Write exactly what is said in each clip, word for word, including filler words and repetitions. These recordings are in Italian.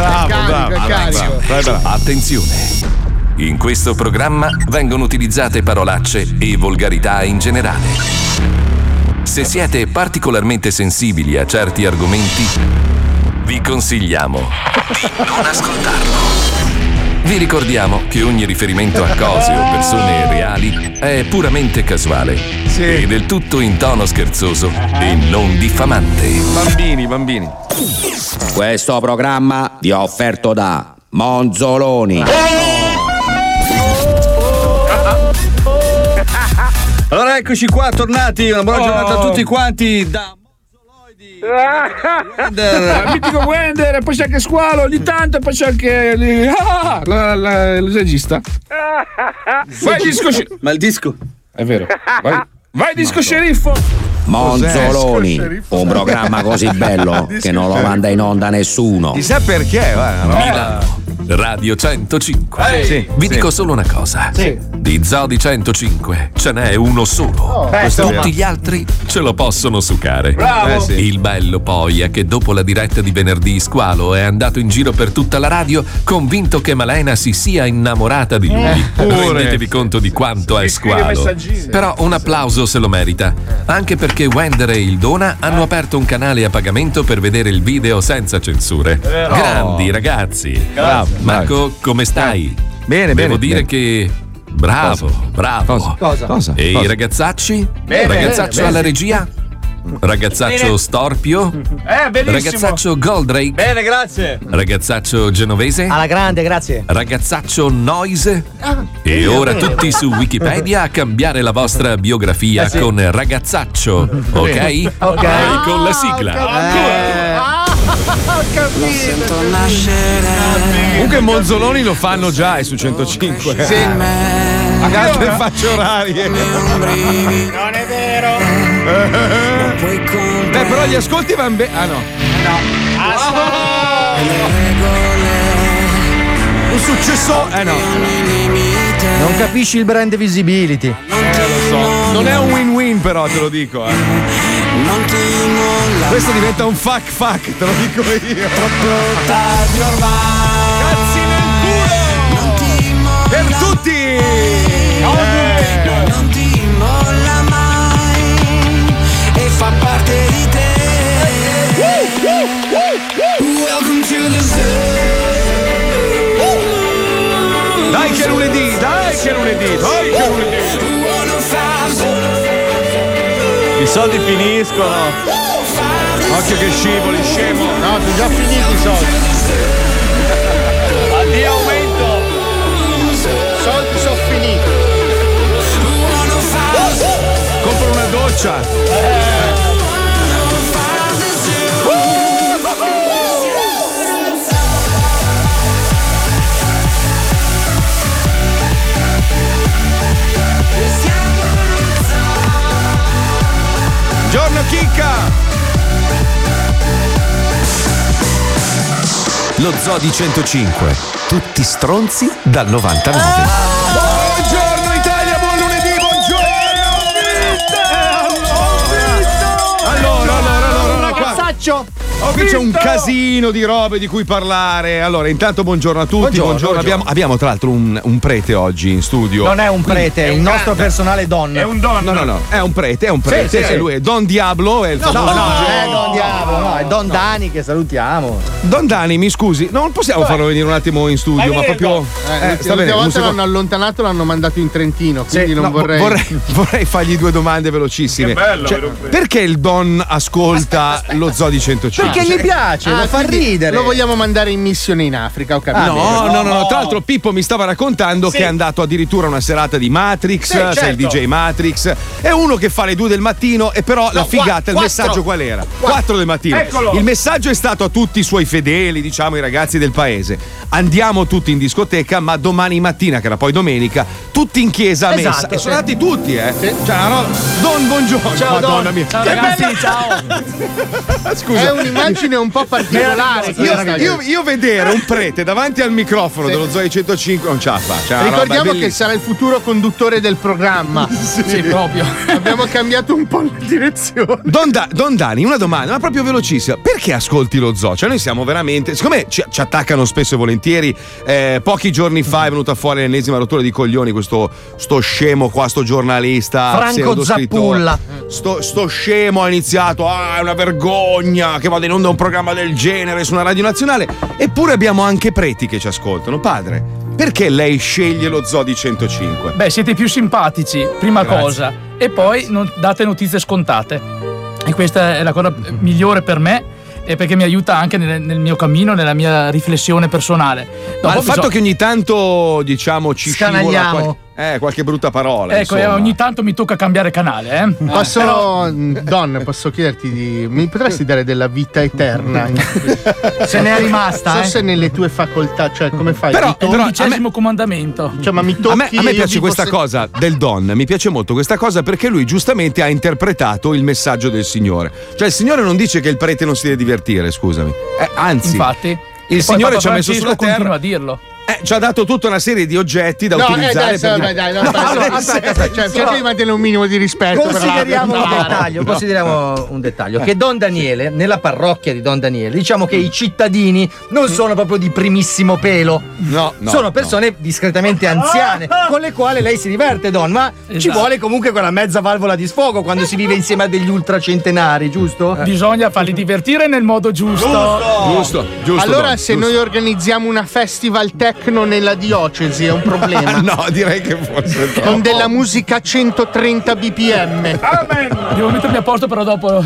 bravo, carico, bravo, carico. bravo, bravo. Attenzione. In questo programma vengono utilizzate parolacce e volgarità in generale. Se siete particolarmente sensibili a certi argomenti, vi consigliamo di non ascoltarlo. Vi ricordiamo che ogni riferimento a cose o persone reali è puramente casuale, sì, e del tutto in tono scherzoso e non diffamante. Bambini, bambini. Questo programma vi è offerto da Monzoloni. Allora eccoci qua, tornati. Una buona oh. giornata a tutti quanti da Wender. Il mitico Wender, poi c'è anche Squalo ogni tanto, e poi c'è anche ah, la, la, il regista. Vai disco sci- ma il disco è vero, vai, vai disco Monzo. Sceriffo Monzoloni, un programma così bello che non lo manda in onda nessuno, chissà perché. Guarda, no. Milano, Radio centocinque. Ehi, sì, vi sì. dico solo una cosa, sì. di Zodi centocinque ce n'è uno solo, oh, eh, tutti gli altri ce lo possono sucare. Bravo. Eh, sì. Il bello poi è che dopo la diretta di venerdì Squalo è andato in giro per tutta la radio convinto che Malena si sia innamorata di lui. eh, Rendetevi conto di quanto sì, è Squalo, però un applauso se lo merita, anche perché Wender e il Dona hanno aperto un canale a pagamento per vedere il video senza censure. Però... grandi ragazzi. Bravo. Marco, come stai? Bene, Devo bene. Devo dire bene. che bravo, cosa? bravo. Cosa? Cosa? Cosa? E cosa? I ragazzacci? Bene, Ragazzaccio bene, alla bene. regia? Ragazzaccio bene. Storpio? Eh, benissimo. Ragazzaccio Goldrake? Bene, grazie. Ragazzaccio Genovese? Alla grande, grazie. Ragazzaccio Noise? Ah, e ora bene. tutti su Wikipedia a cambiare la vostra biografia eh, sì. con ragazzaccio, ok? Ok. Ah, con la sigla. Okay. Eh. Ho capito. Comunque Monzoloni lo fanno già, è su centocinque. Sì. A altre facce orarie. Non è vero. Beh, però gli ascolti vanno bene. Ah no. No. Oh. Un successo. Eh no. Non capisci il brand visibility. Eh lo so. Non è un win-win però, te lo dico. Eh. Questo diventa un fuck fuck, te lo dico io. Troppo tardi ormai. Cazzi nel culo. Per tutti. Eh. Non ti molla mai e fa parte di te. Welcome to the zoo. Dai che lunedì, dai che lunedì, dai che lunedì. I soldi finiscono. Occhio che scivoli, scemo. No, sono già finiti i soldi. Addio aumento. I soldi sono finiti. Compro una doccia. Eh. Giorno Chicca! Lo Zoo di centocinque, tutti stronzi dal novantanove. Ah! Buongiorno Italia, buon lunedì, buongiorno! Ho visto! Allora, allora, allora, allora ragazzaccio! Oh, qui c'è un casino di robe di cui parlare. Allora, intanto buongiorno a tutti. Buongiorno, buongiorno. Abbiamo, abbiamo tra l'altro un, un prete oggi in studio. Non è un prete, è il nostro personale don. È un don. No, no, no, è un prete, è un prete. Sì, sì, sì. Lui è Don Diablo. È il no, no, no, non è Don Diablo, no, è Don no. Dani che salutiamo. Don Dani, mi scusi, non possiamo farlo venire un attimo in studio, ma proprio. Eh, eh, sta bene, volta secondo... l'hanno allontanato, l'hanno mandato in Trentino, quindi sì, non no, vorrei... vorrei. Vorrei fargli due domande velocissime. Che bello, cioè, perché il Don ascolta aspetta, aspetta. lo Zoo di centocinque? Che gli piace, ah, lo fa ridere. Lo vogliamo mandare in missione in Africa, ho capito. Ah, no, no, no, no. Tra l'altro Pippo mi stava raccontando sì. che è andato addirittura a una serata di Matrix, sì, certo. sei il D J Matrix. È uno che fa le due del mattino e però no, la figata, qu- il quattro. messaggio qual era? quattro del mattino. Eccolo. Il messaggio è stato a tutti i suoi fedeli, diciamo i ragazzi del paese. Andiamo tutti in discoteca, ma domani mattina, che era poi domenica, tutti in chiesa a messa, esatto, e sono andati tutti, eh. Sì. Cioè, no, Don, buongiorno. Ciao, Madonna Don. Mia. Ciao, che ragazzi, bella. Ciao. Scusa. È un'immagine un po' particolare. Io, io, io vedere un prete davanti al microfono, sì, dello Zoe centocinque non ce la fa. Cioè, ricordiamo che sarà il futuro conduttore del programma. Sì, sì, proprio. Abbiamo cambiato un po' la direzione. Don, da- Don Dani, una domanda, ma proprio velocissima. Perché ascolti lo Zoo? Cioè, noi siamo veramente, siccome ci, ci attaccano spesso e volentieri, eh, pochi giorni fa è venuta fuori l'ennesima rottura di coglioni questo sto scemo qua, sto giornalista Franco Zappulla, sto, sto scemo ha iniziato, ah è una vergogna che vada in onda un programma del genere su una radio nazionale. Eppure abbiamo anche preti che ci ascoltano. Padre, perché lei sceglie lo Zoo di centocinque? Beh, siete più simpatici, prima Grazie. cosa, e poi non date notizie scontate, e questa è la cosa migliore per me, e perché mi aiuta anche nel, nel mio cammino, nella mia riflessione personale. Dopo Ma il bisog- fatto che ogni tanto, diciamo, ci scanaliamo, scivola qual- eh, qualche brutta parola, ecco, eh, ogni tanto mi tocca cambiare canale, eh. Eh, posso, però... Don, posso chiederti di... mi potresti dare della vita eterna? Se ne è rimasta, non so, eh. se nelle tue facoltà, cioè come fai? Però, to- però dodicesimo me... comandamento, cioè, ma mi tocchi, a me, a me piace questa posso... cosa del Don, mi piace molto questa cosa, perché lui giustamente ha interpretato il messaggio del Signore. Cioè il Signore non dice che il prete non si deve divertire, scusami, eh, anzi, infatti il Signore ci ha messo sulla terra, continua a dirlo. Eh, ci ha dato tutta una serie di oggetti da no, utilizzare. Eh, dai, per... dai, dai, no, no, no, aspetta, aspetta, cioè, cerca di mantenere un minimo di rispetto. Consideriamo un dettaglio, no, consideriamo no. un dettaglio: che Don Daniele, nella parrocchia di Don Daniele, diciamo che i cittadini non sono proprio di primissimo pelo, no, no, sono persone no. discretamente anziane, con le quali lei si diverte, Don, ma esatto. ci vuole comunque quella mezza valvola di sfogo quando si vive insieme a degli ultracentenari, giusto? Eh. Bisogna farli divertire nel modo giusto. Giusto, giusto, giusto allora, Don, se giusto. noi organizziamo una festival tech nella diocesi è un problema. No, direi che forse troppo. Con della musica a centotrenta B P M. Amen. Devo mettermi a posto però dopo.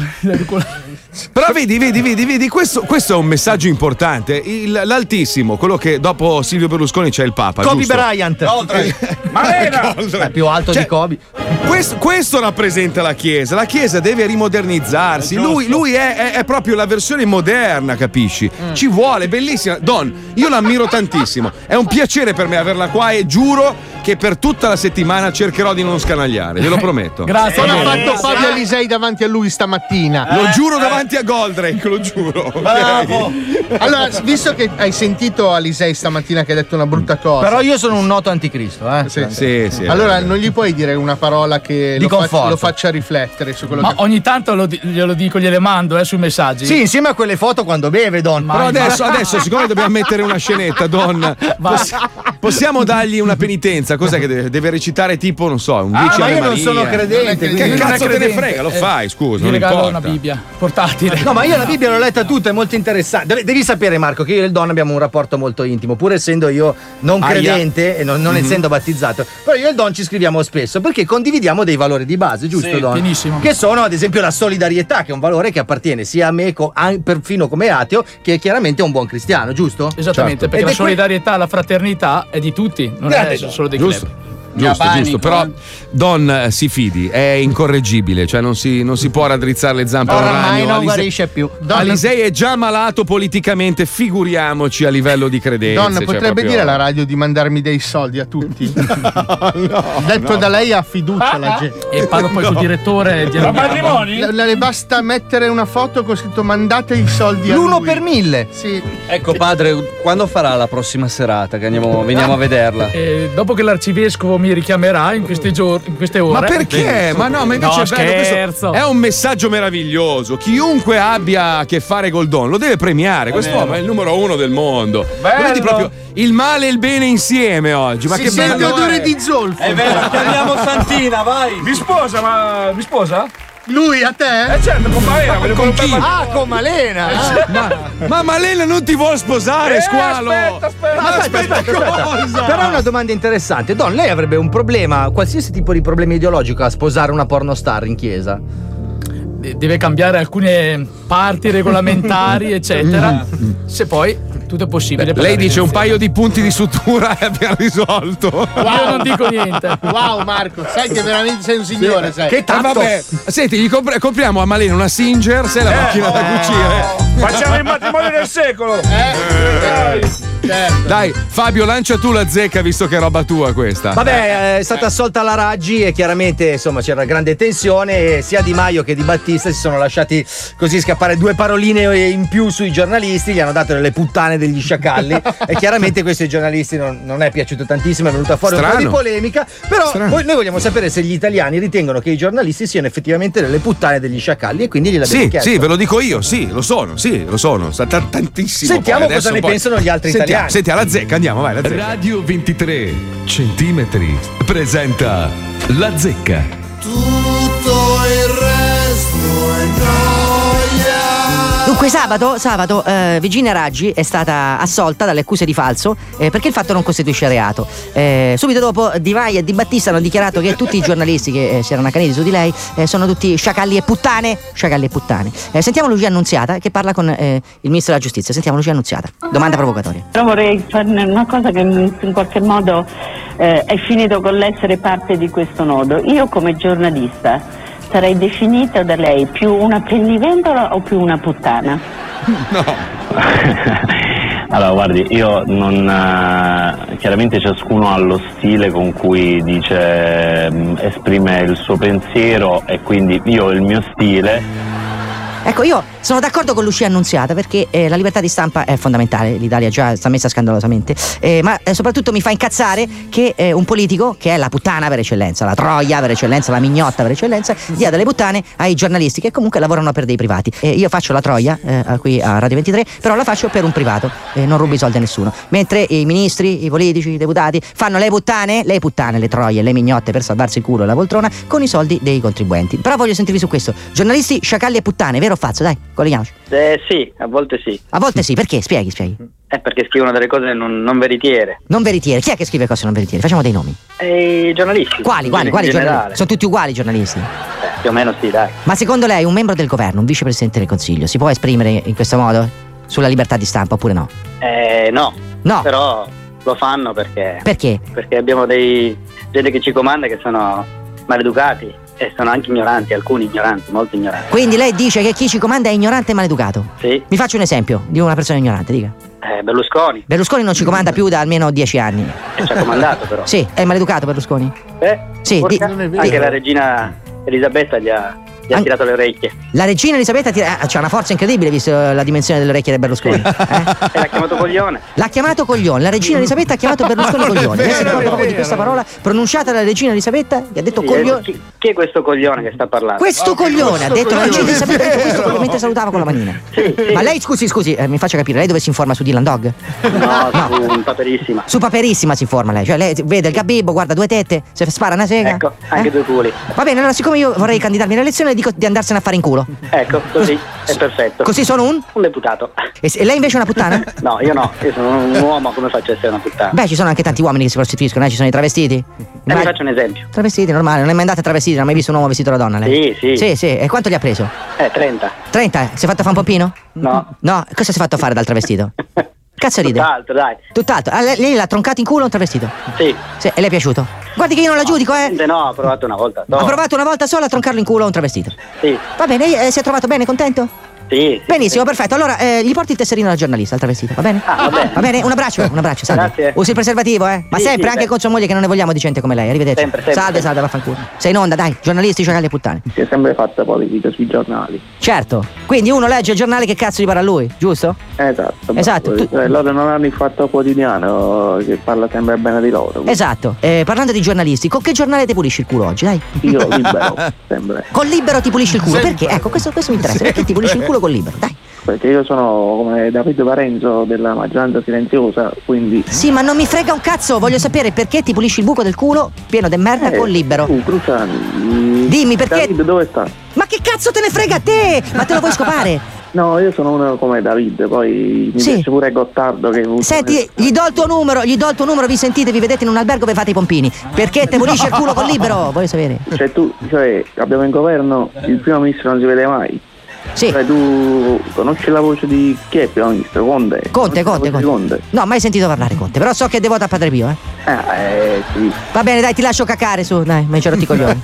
Però vedi, vedi, vedi, vedi, questo, questo è un messaggio importante. Il, l'altissimo, quello che dopo Silvio Berlusconi c'è il Papa. Kobe Bryant. Oltre. Malena. Oltre. È più alto, cioè, di Kobe. Questo, questo rappresenta la Chiesa. La Chiesa deve rimodernizzarsi. Lui, lui è, è, è proprio la versione moderna, capisci? Mm. Ci vuole, bellissima. Don, io l'ammiro tantissimo. È un piacere per me averla qua e giuro che per tutta la settimana cercherò di non scanagliare, ve lo prometto. Grazie. L'ha fatto Fabio Alisei davanti a lui stamattina. Lo giuro, davanti a Goldrake, lo giuro. Okay? Allora, visto che hai sentito Alisei stamattina che ha detto una brutta cosa. Però io sono un noto anticristo, eh. Sì, sì, sì, allora non gli puoi dire una parola che lo, fa- lo faccia riflettere su quello. Ma che... ogni tanto lo di- glielo dico, gliele mando, eh, sui messaggi. Sì, insieme a quelle foto quando beve, Don. Mai, Però adesso, ma... adesso, siccome dobbiamo mettere una scenetta, Don, poss- possiamo dargli una penitenza. Cos'è che deve, deve recitare, tipo, non so, un dieci ah, ma io Maria. non sono credente. Che non cazzo credente. te ne frega, lo fai, scusa. Mi regalo una Bibbia portatile. No, ma io la Bibbia l'ho letta tutta, è molto interessante. Devi sapere, Marco, che io e il Don abbiamo un rapporto molto intimo, pur essendo io non credente Aia. e non, non mm-hmm. essendo battezzato. Però io e il Don ci scriviamo spesso perché condividiamo dei valori di base, giusto, sì, Don? Benissimo. Che sono, ad esempio, la solidarietà, che è un valore che appartiene sia a me, co- a, perfino come ateo, che è chiaramente un buon cristiano, giusto? Esattamente, certo. perché Ed la solidarietà, que- la fraternità è di tutti, non Grazie, è solo dei Giusto, giusto, Giappani, giusto. Però Don si fidi, è incorreggibile, cioè non si, non si può raddrizzare le zampe. Ormai al ragno. non Alise- guarisce più. Don, Alisei è già malato politicamente, figuriamoci a livello di credenze. Don, cioè, potrebbe proprio... dire alla radio di mandarmi dei soldi a tutti. no, no, Detto no. da lei ha fiducia ah, la gente. E parlo poi no. col direttore. Ma matrimoni? Le, le basta mettere una foto con scritto mandate i soldi a L'uno lui. per mille. Sì. Ecco padre, quando farà la prossima serata che andiamo, veniamo a vederla? Eh, dopo che l'arcivescovo mi richiamerà in questi giorni, in queste ore. Ma perché? Ma no, ma invece no, è scherzo. Bello, è un messaggio meraviglioso. Chiunque abbia a che fare col Don lo deve premiare. Quest'uomo è il numero uno del mondo. Vedi proprio il male e il bene insieme oggi. Ma si che bello! Sente odore di zolfo. È vero, chiamiamo Santina, vai. Mi sposa, ma mi sposa? Lui a te? Eh certo, con Malena. Ma con chi? Ah, con Malena. Eh? Ma, ma Malena non ti vuol sposare, eh, Squalo. Aspetta, aspetta. Ma aspetta, aspetta, aspetta, aspetta. Però una domanda interessante. Don, lei avrebbe un problema, qualsiasi tipo di problema ideologico, a sposare una pornostar in chiesa? Deve cambiare alcune parti regolamentari, eccetera. Se poi tutto è possibile. Beh, lei dice un paio di punti di sutura e abbiamo risolto. Wow. Io non dico niente. Wow, Marco, sai che veramente sei un signore, sì. sai. Che tanto. Ah, vabbè. Senti, gli comp- compriamo a Malena una Singer, se è la eh, macchina oh. da cucire. Facciamo il matrimonio del secolo. Eh, eh. Certo. Dai, Fabio, lancia tu la zecca, visto che è roba tua questa. Vabbè, è stata assolta la Raggi e chiaramente insomma c'era grande tensione e sia Di Maio che Di Battista si sono lasciati così scappare due paroline in più sui giornalisti, gli hanno dato delle puttane degli sciacalli e chiaramente questi giornalisti non, non è piaciuto tantissimo, è venuta fuori Strano. un po' di polemica, però voi, noi vogliamo sapere se gli italiani ritengono che i giornalisti siano effettivamente delle puttane degli sciacalli e quindi gliel'abbiamo sì, chiesto. Sì, ve lo dico io, sì, lo sono, sì, lo sono, t- tantissimo. Sentiamo poi, cosa ne poi... pensano gli altri italiani. Senti, alla zecca, andiamo, vai, la zecca. Radio ventitré centimetri presenta la zecca. Tutto il resto è noia. Dunque sabato, sabato eh, Virginia Raggi è stata assolta dalle accuse di falso eh, perché il fatto non costituisce reato. Eh, subito dopo Di Maio e Di Battista hanno dichiarato che tutti i giornalisti che eh, si erano accaniti su di lei eh, sono tutti sciacalli e puttane. Sciacalli e puttane. Eh, sentiamo Lucia Annunziata che parla con eh, il ministro della giustizia. Sentiamo Lucia Annunziata. Domanda provocatoria. Però vorrei farne una cosa che in qualche modo eh, è finito con l'essere parte di questo nodo. Io come giornalista sarei definita da lei più una pennivendola o più una puttana? No. Allora guardi, io non eh, chiaramente ciascuno ha lo stile con cui dice eh, esprime il suo pensiero e quindi io il mio stile. Ecco, io sono d'accordo con Lucia Annunziata perché eh, la libertà di stampa è fondamentale, l'Italia già sta messa scandalosamente, eh, ma eh, soprattutto mi fa incazzare che eh, un politico, che è la puttana per eccellenza, la troia per eccellenza, la mignotta per eccellenza, dia delle puttane ai giornalisti che comunque lavorano per dei privati. Eh, io faccio la troia eh, qui a Radio ventitré, però la faccio per un privato, eh, non rubo i soldi a nessuno, mentre i ministri, i politici, i deputati fanno le puttane, le puttane, le troie, le mignotte per salvarsi il culo e la poltrona con i soldi dei contribuenti. Però voglio sentirvi su questo, giornalisti, sciacalli e puttane, vero? Fazzo, dai, colleghiamoci. Eh sì, a volte sì. A volte sì, perché? Spieghi, spieghi. Eh, perché scrivono delle cose non, non veritiere. Non veritiere? Chi è che scrive cose non veritiere? Facciamo dei nomi. Eh, i giornalisti. Quali, quali, quali giornalisti? Sono tutti uguali i giornalisti? Eh, più o meno sì, dai. Ma secondo lei un membro del governo, un vicepresidente del Consiglio, si può esprimere in questo modo sulla libertà di stampa oppure no? Eh, no. No. Però lo fanno perché... Perché? Perché abbiamo dei gente che ci comanda che sono maleducati. E sono anche ignoranti, alcuni ignoranti, molti ignoranti. Quindi lei dice che chi ci comanda è ignorante e maleducato? Sì. Mi faccio un esempio di una persona ignorante, dica. Eh, Berlusconi. Berlusconi non ci comanda più da almeno dieci anni. E ci ha comandato però. Sì, è maleducato Berlusconi? Eh, sì, di... anche la regina Elisabetta gli ha... gli ha tirato le orecchie. La regina Elisabetta tira... ah, c'ha una forza incredibile visto la dimensione delle orecchie del Berlusconi. Sì. Eh? E l'ha chiamato coglione. L'ha chiamato coglione. La regina Elisabetta ha chiamato Berlusconi coglione. Vero, vero, proprio vero. Di questa parola pronunciata dalla regina Elisabetta gli ha detto sì, coglione. Chi, chi è questo coglione che sta parlando? Questo oh, coglione ha detto la regina Elisabetta questo coglione mentre salutava con la manina. Sì, sì. Ma lei scusi scusi eh, mi faccia capire, lei dove si informa su Dylan Dog? No, no. Su Paperissima. Su Paperissima si informa lei, cioè lei vede il gabibbo, guarda due tette, se spara una sega. Ecco, anche eh? due culi. Va bene, allora siccome io vorrei candidarmi all'elezione dico di andarsene a fare in culo. Ecco, così è perfetto. Così sono un? Un deputato. E lei invece è una puttana? No, io no, io sono un uomo, come faccio a essere una puttana? Beh, ci sono anche tanti uomini che si prostituiscono, eh? Ci sono i travestiti. Ma... Eh, vi faccio un esempio. Travestiti, normale, non è mai andata a travestiti, non ha mai visto un uomo vestito da donna, lei? Sì, sì. Sì, sì, e quanto gli ha preso? Eh, trenta. trenta? Si è fatto fare un pompino? No. No, cosa si è fatto fare dal travestito? Cazzo ride. Tutt'altro, dai. Tutt'altro. Ah, lei, lei l'ha troncato in culo un travestito? Sì. Sì, e le è piaciuto? Guardi che io non la no, giudico, eh. No, ho provato una volta. No. Ha provato una volta solo a troncarlo in culo un travestito. Sì. Va bene, eh, si è trovato bene, contento? Sì. Benissimo, sì. Perfetto. Allora, eh, gli porti il tesserino alla giornalista, al travestito, va bene? Ah, va bene. Va bene, un abbraccio, un abbraccio, salve. Grazie. Usi il preservativo, eh. Ma sì, sempre, sì, anche beh. con sua moglie che non ne vogliamo di gente come lei. Arrivederci. Sempre, sempre. Salve, salve, vaffanculo. Sei in onda, dai. Giornalisti, sciacalli e puttane. Si è sempre fatta politica sui giornali. Certo. Quindi uno legge il giornale che cazzo gli parla a lui, giusto? Esatto. Esatto. Tu... Eh, loro non hanno il Fatto Quotidiano che parla sempre bene di loro. Quindi. Esatto. Eh, parlando di giornalisti, con che giornale ti pulisci il culo oggi, dai? Io Libero, sempre. Con Libero ti pulisci il culo, sempre. Perché? Ecco, questo, questo mi interessa, sempre. Perché ti pulisci il culo con Libero, dai. Perché io sono come Davide Parenzo della maggioranza silenziosa, quindi... Sì, ma non mi frega un cazzo, voglio sapere perché ti pulisci il buco del culo pieno di merda eh, con Libero. Tu, Cruciani... Dimmi perché... Davide dove sta? Ma che cazzo te ne frega a te? Ma te lo vuoi scopare? No, io sono uno come David, poi mi sì. piace pure Gottardo che... Senti, gli do il tuo numero, gli do il tuo numero, vi sentite, vi vedete in un albergo, vi fate i pompini. Perché te pulisci no. il culo con Libero? Voglio sapere. Cioè tu, cioè, abbiamo in governo, il primo ministro non si vede mai. Sì. Cioè tu conosci la voce di chi è il primo ministro? Conte? Conte, Conte, Conte. Conte. No, mai sentito parlare Conte, però so che è devoto a Padre Pio, eh. Ah, eh, sì. Va bene, dai, ti lascio cacare su, dai, mi hai cerotti i coglioni.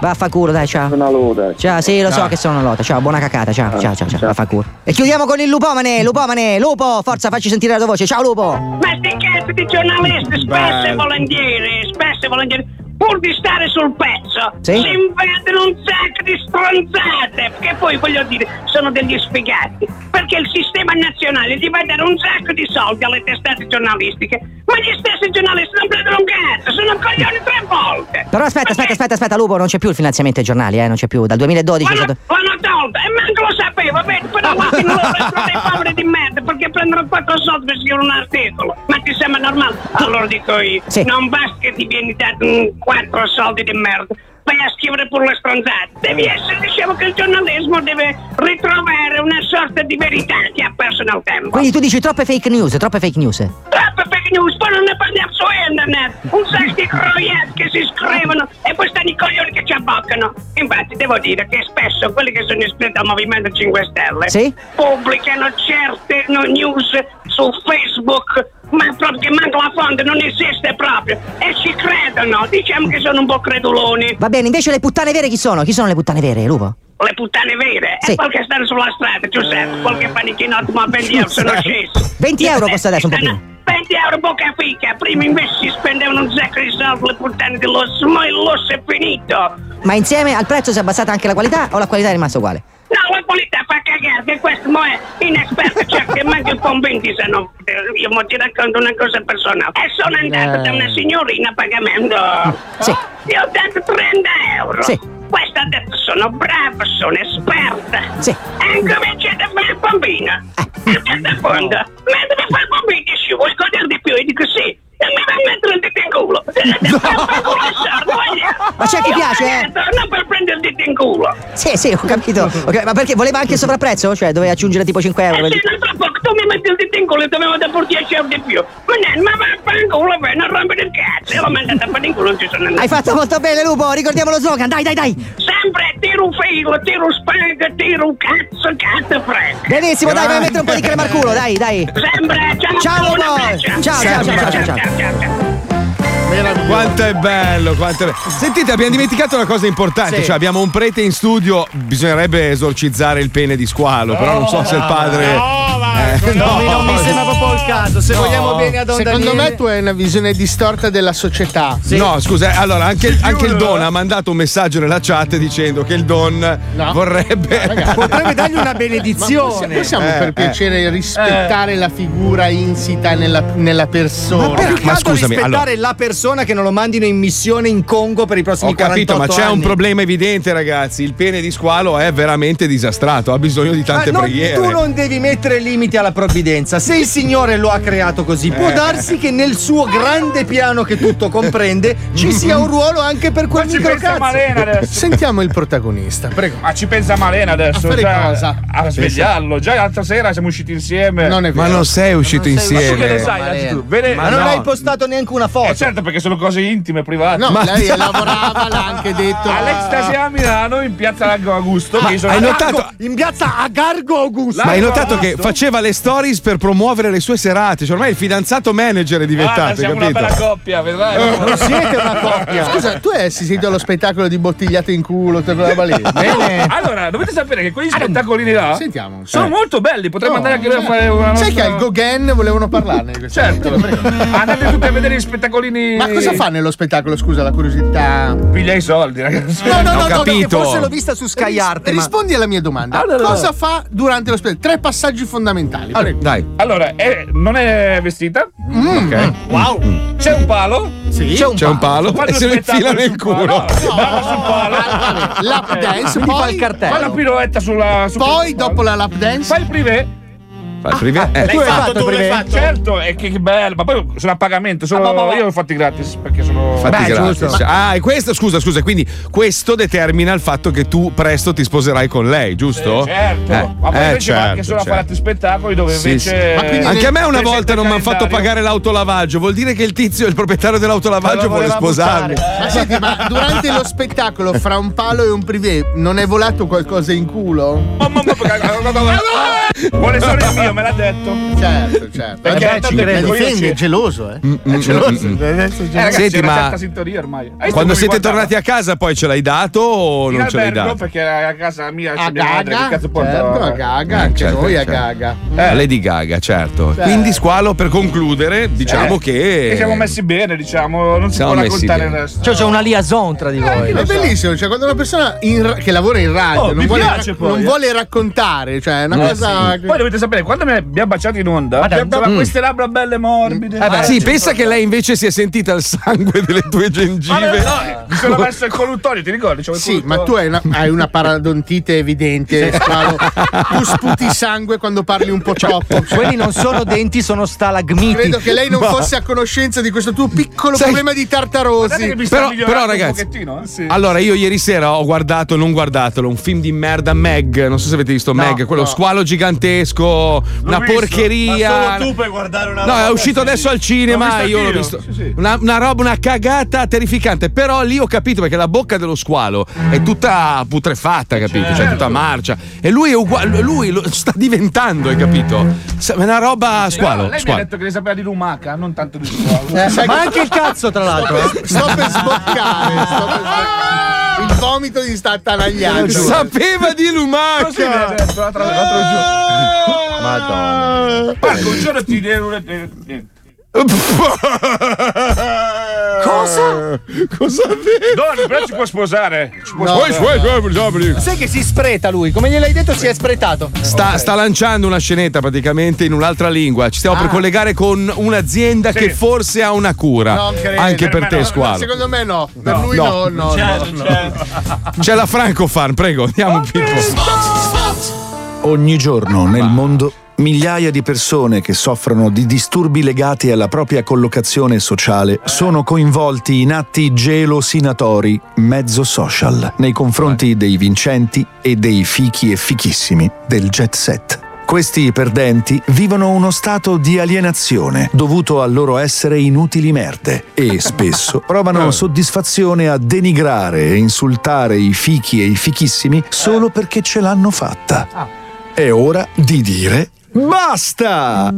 Vaffanculo, dai, ciao. Sono una loda. Ciao, sì, lo so no. che sono una loda. Ciao, buona cacata, ciao, ah, ciao, ciao, ciao. Vaffanculo. E chiudiamo con il lupomane, lupomane, lupo, forza, facci sentire la tua voce. Ciao, lupo. Ma sti cazzo di giornalisti, spesso e volentieri, spesso e volentieri. Pur di stare sul pezzo, sì? Si inventano un sacco di stronzate, che poi voglio dire sono degli sfigati, perché il sistema nazionale gli va a dare un sacco di soldi alle testate giornalistiche, ma gli stessi giornalisti non prendono un cazzo, sono coglioni tre volte. Però aspetta, aspetta, aspetta, aspetta, Lupo, non c'è più il finanziamento ai giornali, eh, non c'è più, dal duemiladodici Ma l'hanno stato... tolto, e manco lo sapevo, vedi, però guarda, non lo restano dei poveri di merda, perché prendono quattro soldi per scrivere un articolo, ma ti sembra normale? Allora dico io, sì. Non basta che ti vieni dato un... quattro soldi di merda, vai a scrivere pure le stronzate. Devi essere, diciamo che il giornalismo deve ritrovare una sorta di verità che ha perso nel tempo. Quindi tu dici troppe fake news, troppe fake news. Troppe fake news, poi non ne parliamo su internet. Un sacco di croiati che si scrivono e poi stanno i coglioni che ci abboccano. Infatti devo dire che spesso quelli che sono iscritti al Movimento cinque Stelle, sì? Pubblicano certe news su Facebook, ma proprio che manca la fonte, non esiste proprio, e ci credono, diciamo che sono un po' creduloni. Va bene, invece le puttane vere chi sono? Chi sono le puttane vere, Lupo? Le puttane vere? Sì. E qualche stare sulla strada, Giuseppe, qualche panichinotto, ma venti euro sono scesi. venti euro costa adesso un pochino. venti euro bocca fica, prima invece si spendevano un sacco di soldi le puttane di lusso, ma il lusso è finito. Ma insieme al prezzo si è abbassata anche la qualità o la qualità è rimasta uguale? No, la qualità fa cagare, che questo mo è inesperto, cioè che manca il convinti, se no io mo ti racconto una cosa personale. E sono andato eh. da una signorina a pagamento, sì. Gli ho dato trenta euro, sì. Questa ha detto sono brava, sono esperta, sì. E incominciate a fare il bambino, eh. A certo punto, ma dove fa il bambino ci vuoi godere di più? E dico sì. E mi va a mettere il dito in culo. Ma c'è chi piace, eh? Non per prendere il dito in culo. Sì, sì, ho capito. Okay, ma perché voleva anche il sovrapprezzo? Cioè, dovevi aggiungere tipo cinque euro. Eh sì, non troppo, tu mi metti il dito in culo e dovevo da porti dieci euro di più. Ma no, ma va a fare in culo, beh, non rompere il cazzo. E l'ho mandato a fare in culo, non ci sono andato. Hai fatto molto bene, Lupo, ricordiamo lo slogan, dai, dai, dai. Sempre tiro un filo, tiro un spago, tiro un cazzo, cazzo fresco. Benissimo, dai, vai a mettere un po' di crema al culo, dai, dai. Sempre, ciao, ciao, ciao, ciao, ciao, ciao, ciao, ciao. Quanto è bello, quanto è bello. Sentite, abbiamo dimenticato una cosa importante, sì. Cioè abbiamo un prete in studio, bisognerebbe esorcizzare il pene di Squalo, no, però non so se il padre... No, eh, no, no, mi, non mi sembra proprio il caso, se no. Vogliamo bene a Don Dani. Secondo me tu hai una visione distorta della società. Sì. No, scusa, allora anche, anche il Don ha mandato un messaggio nella chat dicendo che il Don no. vorrebbe... Ragazzi, potrebbe dargli una benedizione. Possiamo, possiamo eh, per piacere eh. rispettare eh. la figura insita nella, nella persona. Ma, per ma scusami, rispettare allora... la persona, che non lo mandino in missione in Congo per i prossimi quarantotto anni. Ho capito, ma c'è anni. Un problema evidente, ragazzi. Il pene di Squalo è veramente disastrato, ha bisogno di tante ma non, preghiere. Tu non devi mettere limiti alla provvidenza. Se il Signore lo ha creato così, può eh. darsi che nel suo grande piano che tutto comprende ci sia un ruolo anche per quel microcazzo. Sentiamo il protagonista, prego. Ma ci pensa Malena adesso. A cioè, cosa? A svegliarlo. Già l'altra sera siamo usciti insieme. Non è vero. Ma non sei uscito non sei insieme. Ma tu che ne sai? Malena. Ma non no. hai postato neanche una foto. Eh certo, perché sono cose intime, private. No, ma lei lavorava, l'ha anche detto. All'Ecstasy a Milano, in piazza Largo Augusto. Ma sono hai notato? Largo, in piazza a Gargo Augusto. Largo ma hai notato Augusto? Che faceva le stories per promuovere le sue serate. Cioè, ormai il fidanzato manager è diventato. Ah, siamo capito? Una bella coppia, vedrai. Eh, non siete una coppia. Scusa, tu hai assistito allo spettacolo di bottigliate in culo, tutta quella balena. Bene. Allora, dovete sapere che quegli spettacolini là sentiamo. Sono eh. molto belli. Potremmo no, andare anche noi a fare una nostra... Sai che al Gauguin volevano parlarne di questo. Certo. Andate tutti a vedere gli spettacolini. Ma cosa fa nello spettacolo? Scusa, la curiosità. Piglia i soldi, ragazzi. No, no, no, ho no, capito. No, forse l'ho vista su Sky Art. Ris- ma... Rispondi alla mia domanda. Ah, no, no, cosa no. fa durante lo spettacolo? Tre passaggi fondamentali. Allora, dai. Allora, è, non è vestita. Mm. Ok. Wow. Mm. C'è un palo. Sì. C'è un c'è palo. palo. E se lo infila nel culo. No, no, sul palo. Lap okay. dance. Poi fa il cartello. Fa la piroetta sulla. Su poi dopo la lap dance. Fa il privé. Ah, ah, eh, l'hai tu fatto, fatto tu l'hai fatto certo, e che, che bello, ma poi sono a pagamento sono, ah, ma, ma, ma. Io l'ho fatti gratis perché sono fatti beh, gratis giusto. Ah, e questo scusa scusa quindi questo determina il fatto che tu presto ti sposerai con lei, giusto? Eh, certo eh, ma poi eh, invece certo, anche solo certo. a fare spettacoli dove sì, invece sì. Anche nel, a me una volta non mi hanno fatto pagare l'autolavaggio, vuol dire che il tizio, il proprietario dell'autolavaggio vuole sposarmi. Ma senti, ma durante lo spettacolo fra un palo e un privé non è volato qualcosa in culo? Vuole solo il mio. me l'ha detto. Certo, certo. Perché eh beh, ci credo. È geloso, eh. È geloso. Mm, mm, mm. Eh, ragazzi, senti, ma certa sintonia ormai. Quando siete tornati a casa poi ce l'hai dato o in non ce l'hai dato? Perché a casa mia c'è a mia Gaga? Madre, che cazzo portava? Certo, a Gaga, anche certo, noi certo. a Gaga. Eh. Lady Gaga, certo. certo. Quindi Squalo, per concludere, diciamo eh. che ci siamo messi bene, diciamo, non si siamo può raccontare il resto. Cioè c'è una liaison tra di voi. È bellissimo, cioè quando una persona che lavora in radio non vuole raccontare, cioè è una cosa. Poi dovete sapere, quando mi ha baciato in onda, aveva mm. queste labbra belle morbide. Eh beh, sì, pensa che lei invece si è sentita il sangue delle tue gengive. Ma no, mi sono messo il colluttorio, ti ricordi? C'ho il sì, ma tu hai una, hai una parodontite evidente. Tu sputi sangue quando parli un po' troppo. Quelli non sono denti, sono stalagmiti. Credo che lei non ma... fosse a conoscenza di questo tuo piccolo Sei... problema di tartarosi. Però, però ragazzi, un pochettino, eh? sì. Allora io ieri sera ho guardato, non guardatelo, un film di merda, Meg. Non so se avete visto no, Meg, quello no. squalo gigantesco. Una visto, porcheria. Ma solo tu puoi guardare una roba. No, è uscito adesso al cinema. L'ho io l'ho visto. Sì, sì. Una, una roba, una cagata terrificante. Però lì ho capito perché la bocca dello squalo mm. è tutta putrefatta, capito? Certo. Cioè, tutta marcia. E lui è uguale. Lui lo sta diventando, hai capito? È una roba squalo. No, lei squalo. Mi ha detto che ne sapeva di lumaca, non tanto di squalo. Eh, sai ma anche il cazzo, tra l'altro. Sto per sboccare. Sto per sboccare. Il vomito gli sta attanagliando. Sapeva di lumaca. Così mi ha detto l'altro giorno. Madonna. Marco, un giorno ti devo. Cosa? Cosa vedi? Don, però ci può sposare. Ci può no, sposare. No, no. Sai che si spreta lui, come gliel'hai detto si è spretato. Sta, okay. sta lanciando una scenetta praticamente in un'altra lingua. Ci stiamo ah. per collegare con un'azienda sì. che forse ha una cura. Non credo. Anche per, per te, no, Squalo. Secondo me no. no. Per lui no, no, no. C'è, no, c'è. no. c'è la Francofarm, prego, andiamo un po'. Ogni giorno nel mondo migliaia di persone che soffrono di disturbi legati alla propria collocazione sociale sono coinvolti in atti gelosinatori, mezzo social, nei confronti dei vincenti e dei fichi e fichissimi del jet set. Questi perdenti vivono uno stato di alienazione dovuto al loro essere inutili merde e spesso provano soddisfazione a denigrare e insultare i fichi e i fichissimi solo perché ce l'hanno fatta. È ora di dire basta!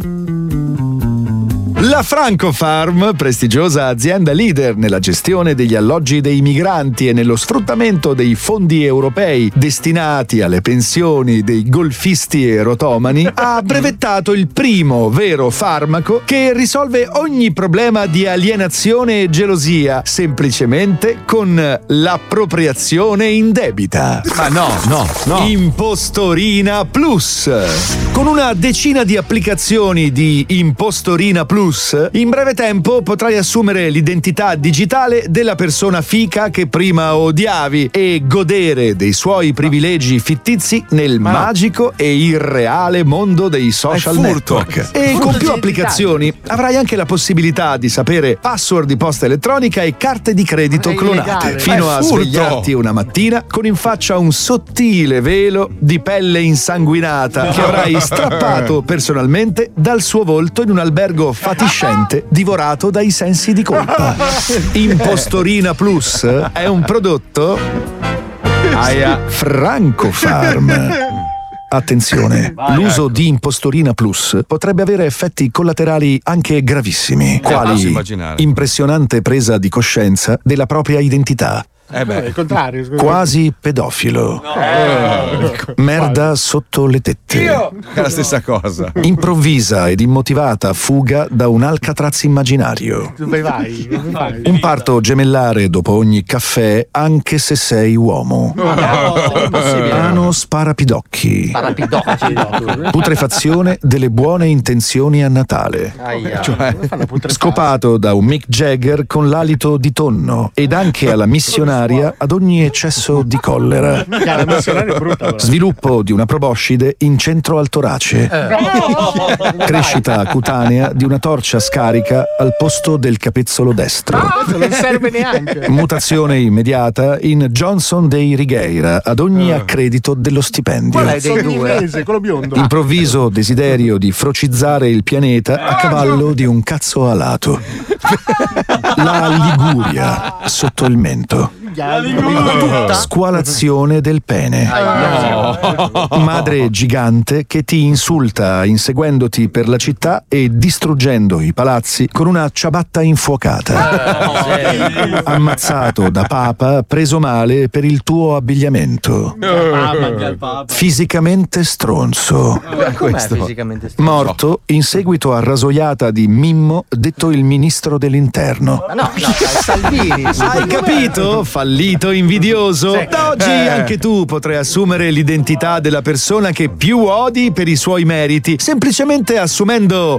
La Francofarm, prestigiosa azienda leader nella gestione degli alloggi dei migranti e nello sfruttamento dei fondi europei destinati alle pensioni dei golfisti e rotomani, ha brevettato il primo vero farmaco che risolve ogni problema di alienazione e gelosia, semplicemente con l'appropriazione indebita. Ma no, no, no. Impostorina Plus. Con una decina di applicazioni di Impostorina Plus, in breve tempo potrai assumere l'identità digitale della persona fica che prima odiavi e godere dei suoi privilegi fittizi nel Ma magico no. e irreale mondo dei social network. E furto con più applicazioni avrai anche la possibilità di sapere password di posta elettronica e carte di credito clonate, fino a svegliarti una mattina con in faccia un sottile velo di pelle insanguinata no. che avrai strappato personalmente dal suo volto in un albergo fatiscente divorato dai sensi di colpa. Impostorina Plus è un prodotto Aia Francofarm. Attenzione, l'uso di Impostorina Plus potrebbe avere effetti collaterali anche gravissimi, quali impressionante presa di coscienza della propria identità. Eh beh. Quasi pedofilo, no. merda sotto le tette, Io? è la stessa cosa. Improvvisa ed immotivata fuga da un Alcatraz immaginario. Dove vai? Dove vai? Un parto gemellare dopo ogni caffè, anche se sei uomo. No, no, Ano sparapidocchi. Sparapidocchi. Putrefazione delle buone intenzioni a Natale. Aia. Cioè, scopato da un Mick Jagger con l'alito di tonno ed anche alla missionaria ad ogni eccesso di collera. Sviluppo di una proboscide in centro al torace. Crescita cutanea di una torcia scarica al posto del capezzolo destro. Non serve neanche. Mutazione immediata in Johnson dei Righeira ad ogni accredito dello stipendio. Improvviso desiderio di frocizzare il pianeta a cavallo di un cazzo alato. La Liguria sotto il mento. tutta. Squalazione del pene. Ah, no. Madre gigante che ti insulta inseguendoti per la città e distruggendo i palazzi con una ciabatta infuocata. Ah, ammazzato da papa, preso male per il tuo abbigliamento. Ah, fisicamente stronzo. Ah, fisicamente stronzo. Morto in seguito a rasoiata di Mimmo, detto il ministro dell'interno. Ma no, no, Salvini. Hai capito? Fallito invidioso. Sì. Da oggi eh. anche tu potrai assumere l'identità della persona che più odi per i suoi meriti, semplicemente assumendo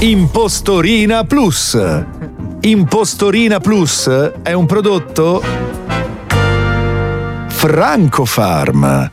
Impostorina Plus. Impostorina Plus è un prodotto Francofarm.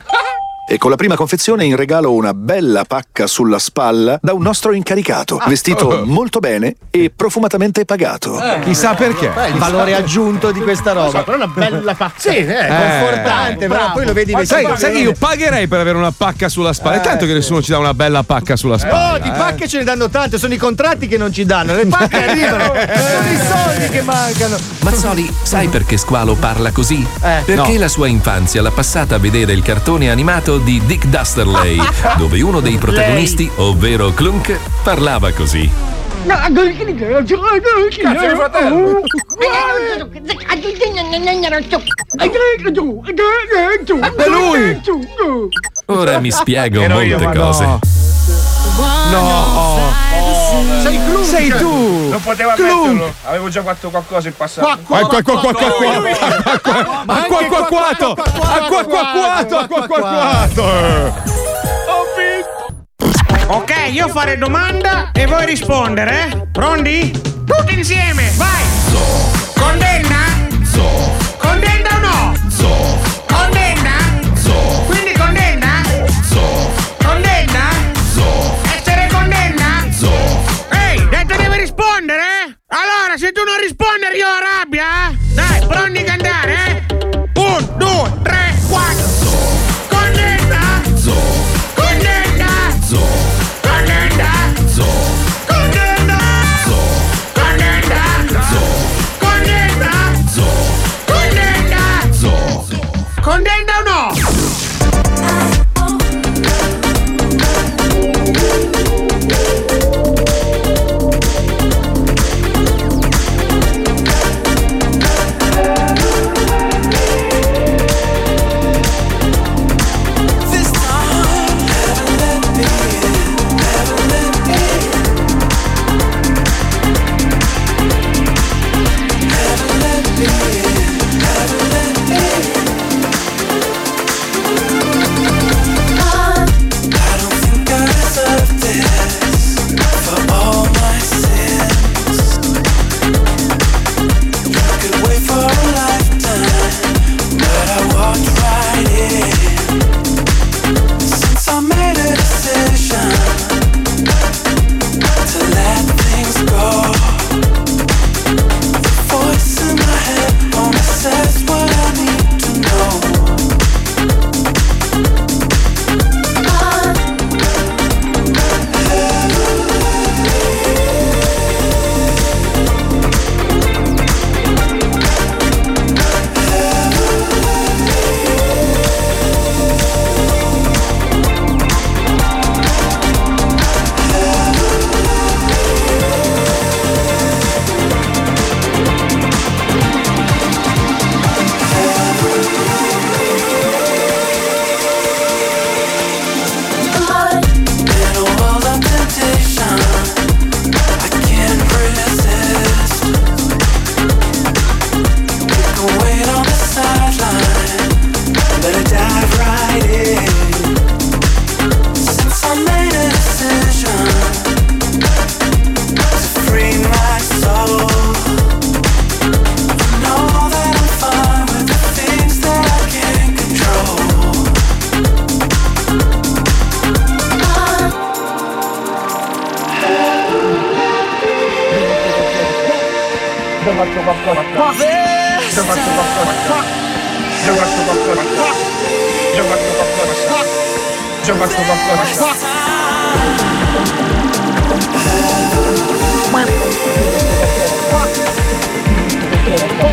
E con la prima confezione in regalo una bella pacca sulla spalla da un nostro incaricato, vestito molto bene e profumatamente pagato. Eh, Chissà perché. Beh, il valore aggiunto di questa roba. So, però una bella pacca. Sì, eh, eh, confortante, eh, però poi lo vedi. Sai, sai che vede... io pagherei per avere una pacca sulla spalla. Eh, tanto che nessuno ci dà una bella pacca sulla spalla. Oh, di pacche eh. ce ne danno tante, sono i contratti che non ci danno. Le pacche arrivano, sono i soldi che mancano. Mazzoli, sai perché Squalo parla così? Eh, perché no. la sua infanzia l'ha passata a vedere il cartone animato di Dick Dusterley, dove uno dei protagonisti, ovvero Clunk, parlava così. Cazzo, fratello! È lui! Ora mi spiego Ero molte io, cose. No! no. Oh. Sei Clunk! Sei tu! Non potevo ammetterlo! Avevo già fatto qualcosa in passato. Qua qua qua qua qua! Ma qua qua quato! Ma qua qua quato! Ma qua qua quato! Ho vinto! Ok, io fare domanda e voi rispondere, eh? Pronti? Tutti insieme, vai! Condanna? Condanna o no? Condanna? Quindi condanna? Condanna? Rispondere? Eh? Allora, se tu non rispondi io ho rabbia, eh? Dai, pronti a cantare, eh? Un, due, tre, quattro. Condanna! Condanna! Condanna! Condanna! Condanna! Condanna! Condanna o no?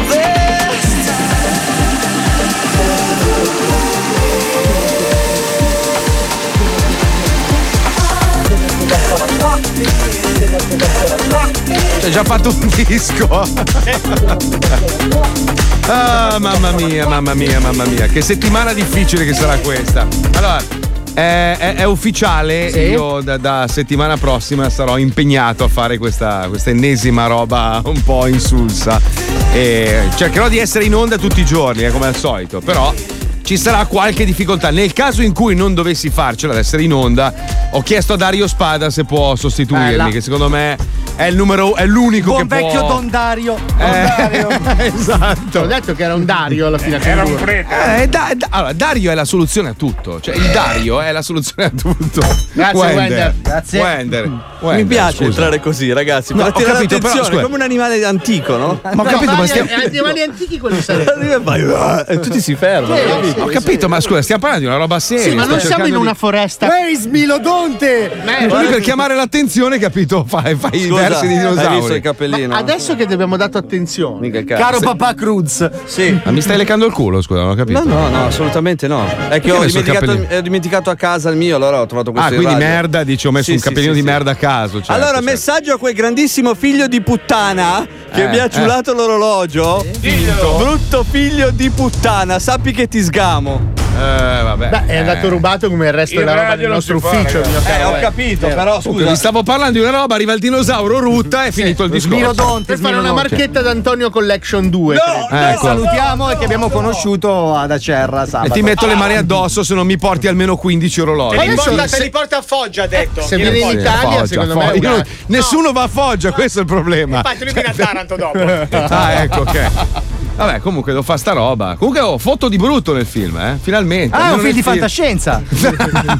This già fatto un disco. Ah, mamma mia, mamma mia, mamma mia. Che settimana difficile che sarà questa. Allora, È, è, è ufficiale, sì. Io da, da settimana prossima sarò impegnato a fare questa, questa ennesima roba un po' insulsa e cercherò di essere in onda tutti i giorni, eh, come al solito, però ci sarà qualche difficoltà. Nel caso in cui non dovessi farcela ad essere in onda, ho chiesto a Dario Spada se può sostituirmi, Bella. che secondo me è il numero, è l'unico Buon che può. Buon vecchio Don Dario. Don eh, Dario. Esatto. Ho detto che era un Dario alla fine. Era un prete. Eh, da, da, allora, Dario è la soluzione a tutto. Cioè, il Dario è la soluzione a tutto. Grazie, Wender. Wender. Grazie. Wender. Wender. Mi piace Scusa. entrare così, ragazzi. No, ho capito, però, come un animale antico, no? Ma ho no, capito, ma stiamo... animali antichi quelli sarebbero. Tutti si fermano. Sì, sì, ho capito, sì, ma scusa, stiamo parlando di una roba seria. Sì, ma non siamo in una di... foresta. Where is Milodonte? Lui guarda... per chiamare l'attenzione, capito, fai, fai scusa, i versi di dinosauri. Ma adesso che ti abbiamo dato attenzione, caro sì. papà Cruz. Sì. Ma mi stai leccando il culo, scusa, non ho capito. No, no, no, assolutamente no. È che ho dimenticato, ho dimenticato a casa il mio, allora ho trovato questo. Ah, quindi radio. merda, dici, ho messo sì, un cappellino sì, di sì. merda a caso. Certo, allora, certo. messaggio a quel grandissimo figlio di puttana che eh, mi ha ciulato eh. l'orologio. Figlio. Brutto figlio di puttana, sappi che ti sgamo. Eh, vabbè. Beh, è andato rubato come il resto il della roba del nostro ufficio. Fa, mio eh, caro, ho capito, eh. però scusa. Okay, stavo parlando di una roba, arriva il dinosauro, rutta e sì, finito il discorso. Milodonte, per fare una marchetta d'Antonio Collection due. No, no, ecco. Salutiamo no, e che abbiamo no. conosciuto ad Acerra sabato. E ti metto ah, le mani addosso se non mi porti almeno quindici orologi. Te li porta, se... te li porta a Foggia, ha detto. Se vieni in Italia, Foggia, secondo Foggia. me. Una... Non... No. Nessuno va a Foggia, no. questo è il problema. Infatti lui viene a Taranto dopo. Ah, ecco, ok. Vabbè, comunque devo fare sta roba. Comunque ho oh, foto di brutto nel film, eh. Finalmente. Ah, è un film di film. fantascienza.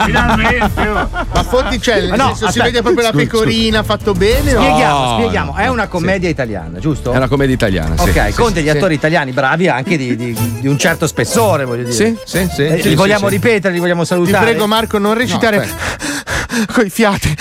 Finalmente. Oh. Ma foto c'è, nel no, senso, si vede proprio la pecorina scusa. fatto bene. Spieghiamo, no, spieghiamo. No, è una commedia sì. italiana, giusto? È una commedia italiana, sì. Ok, sì, con sì, degli sì. attori italiani bravi anche di, di, di un certo spessore, voglio dire. Sì, sì, sì. Eh, sì li vogliamo sì, ripetere, li vogliamo salutare. Ti prego Marco, non recitare no, coi fiati.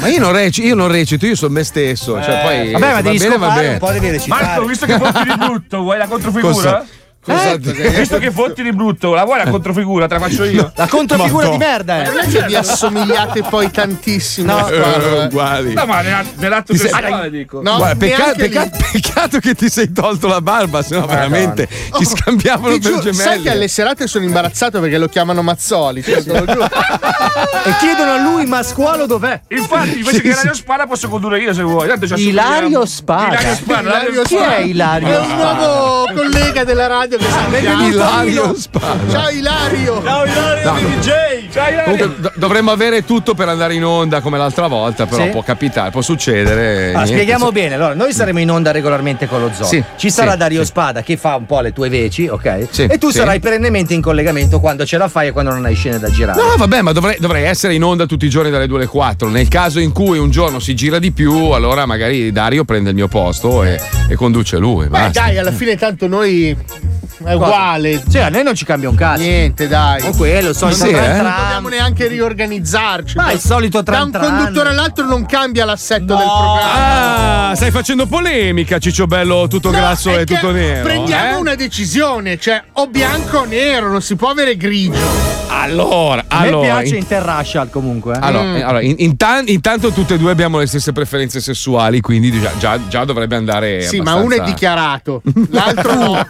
Ma io non recito, io non recito, io sono me stesso. Eh. Cioè, poi, vabbè, ma devi scopare un po' devi recitare. Marco, visto che foto di brutto, vuoi la controfigura? Eh, visto che fotti di brutto, la vuoi la controfigura? Te la faccio io. La controfigura Morto. di merda, eh. Non è che vi assomigliate poi tantissimo. No, eh, uguali. No, ma nell'atto sessuale dico. No, guarda, peccato, peccato, peccato che ti sei tolto la barba, sennò no, veramente oh, ci scambiavano per gemelli. Sai che alle serate sono imbarazzato perché lo chiamano Mazzoli. Cioè, te lo giuro. E chiedono a lui, ma Squalo dov'è? Infatti, invece sì, che Ilario Spada posso condurre io se vuoi. Ilario Spada. Ilario Spada. Ilario Spada. Chi è Ilario? È un nuovo collega della radio. Ah, Ilario Spada. Ciao Ilario. Ciao Ilario no. di D J. Ciao Ilario. Comunque, dovremmo avere tutto per andare in onda come l'altra volta, però sì. può capitare, può succedere. Allora, spieghiamo so. bene. Allora, noi saremo in onda regolarmente con lo zoo. Sì. Ci sarà sì. Dario sì. Spada che fa un po' le tue veci, ok? Sì. E tu sì. sarai perennemente in collegamento quando ce la fai e quando non hai scene da girare. No, vabbè, ma dovrei, dovrei essere in onda tutti i giorni dalle due alle quattro. Nel caso in cui un giorno si gira di più, allora magari Dario prende il mio posto e, e conduce lui. Ma dai, alla fine tanto noi è uguale. Cioè, a noi non ci cambia un cazzo. Niente, dai. Con quello, il solito sì, tran tran. Non dobbiamo neanche riorganizzarci. Ma il solito tran tran. Da un conduttore all'altro non cambia l'assetto no. del programma. Ah, stai facendo polemica, Cicciobello tutto no, grasso e tutto nero. Prendiamo eh? una decisione, cioè o bianco o nero, non si può avere grigio. Allora, a me allora, piace in... Interracial comunque. Eh. Allora, mm. allora in, in tan- intanto tutte e due abbiamo le stesse preferenze sessuali, quindi già, già, già dovrebbe andare sì, abbastanza... ma uno è dichiarato, l'altro no.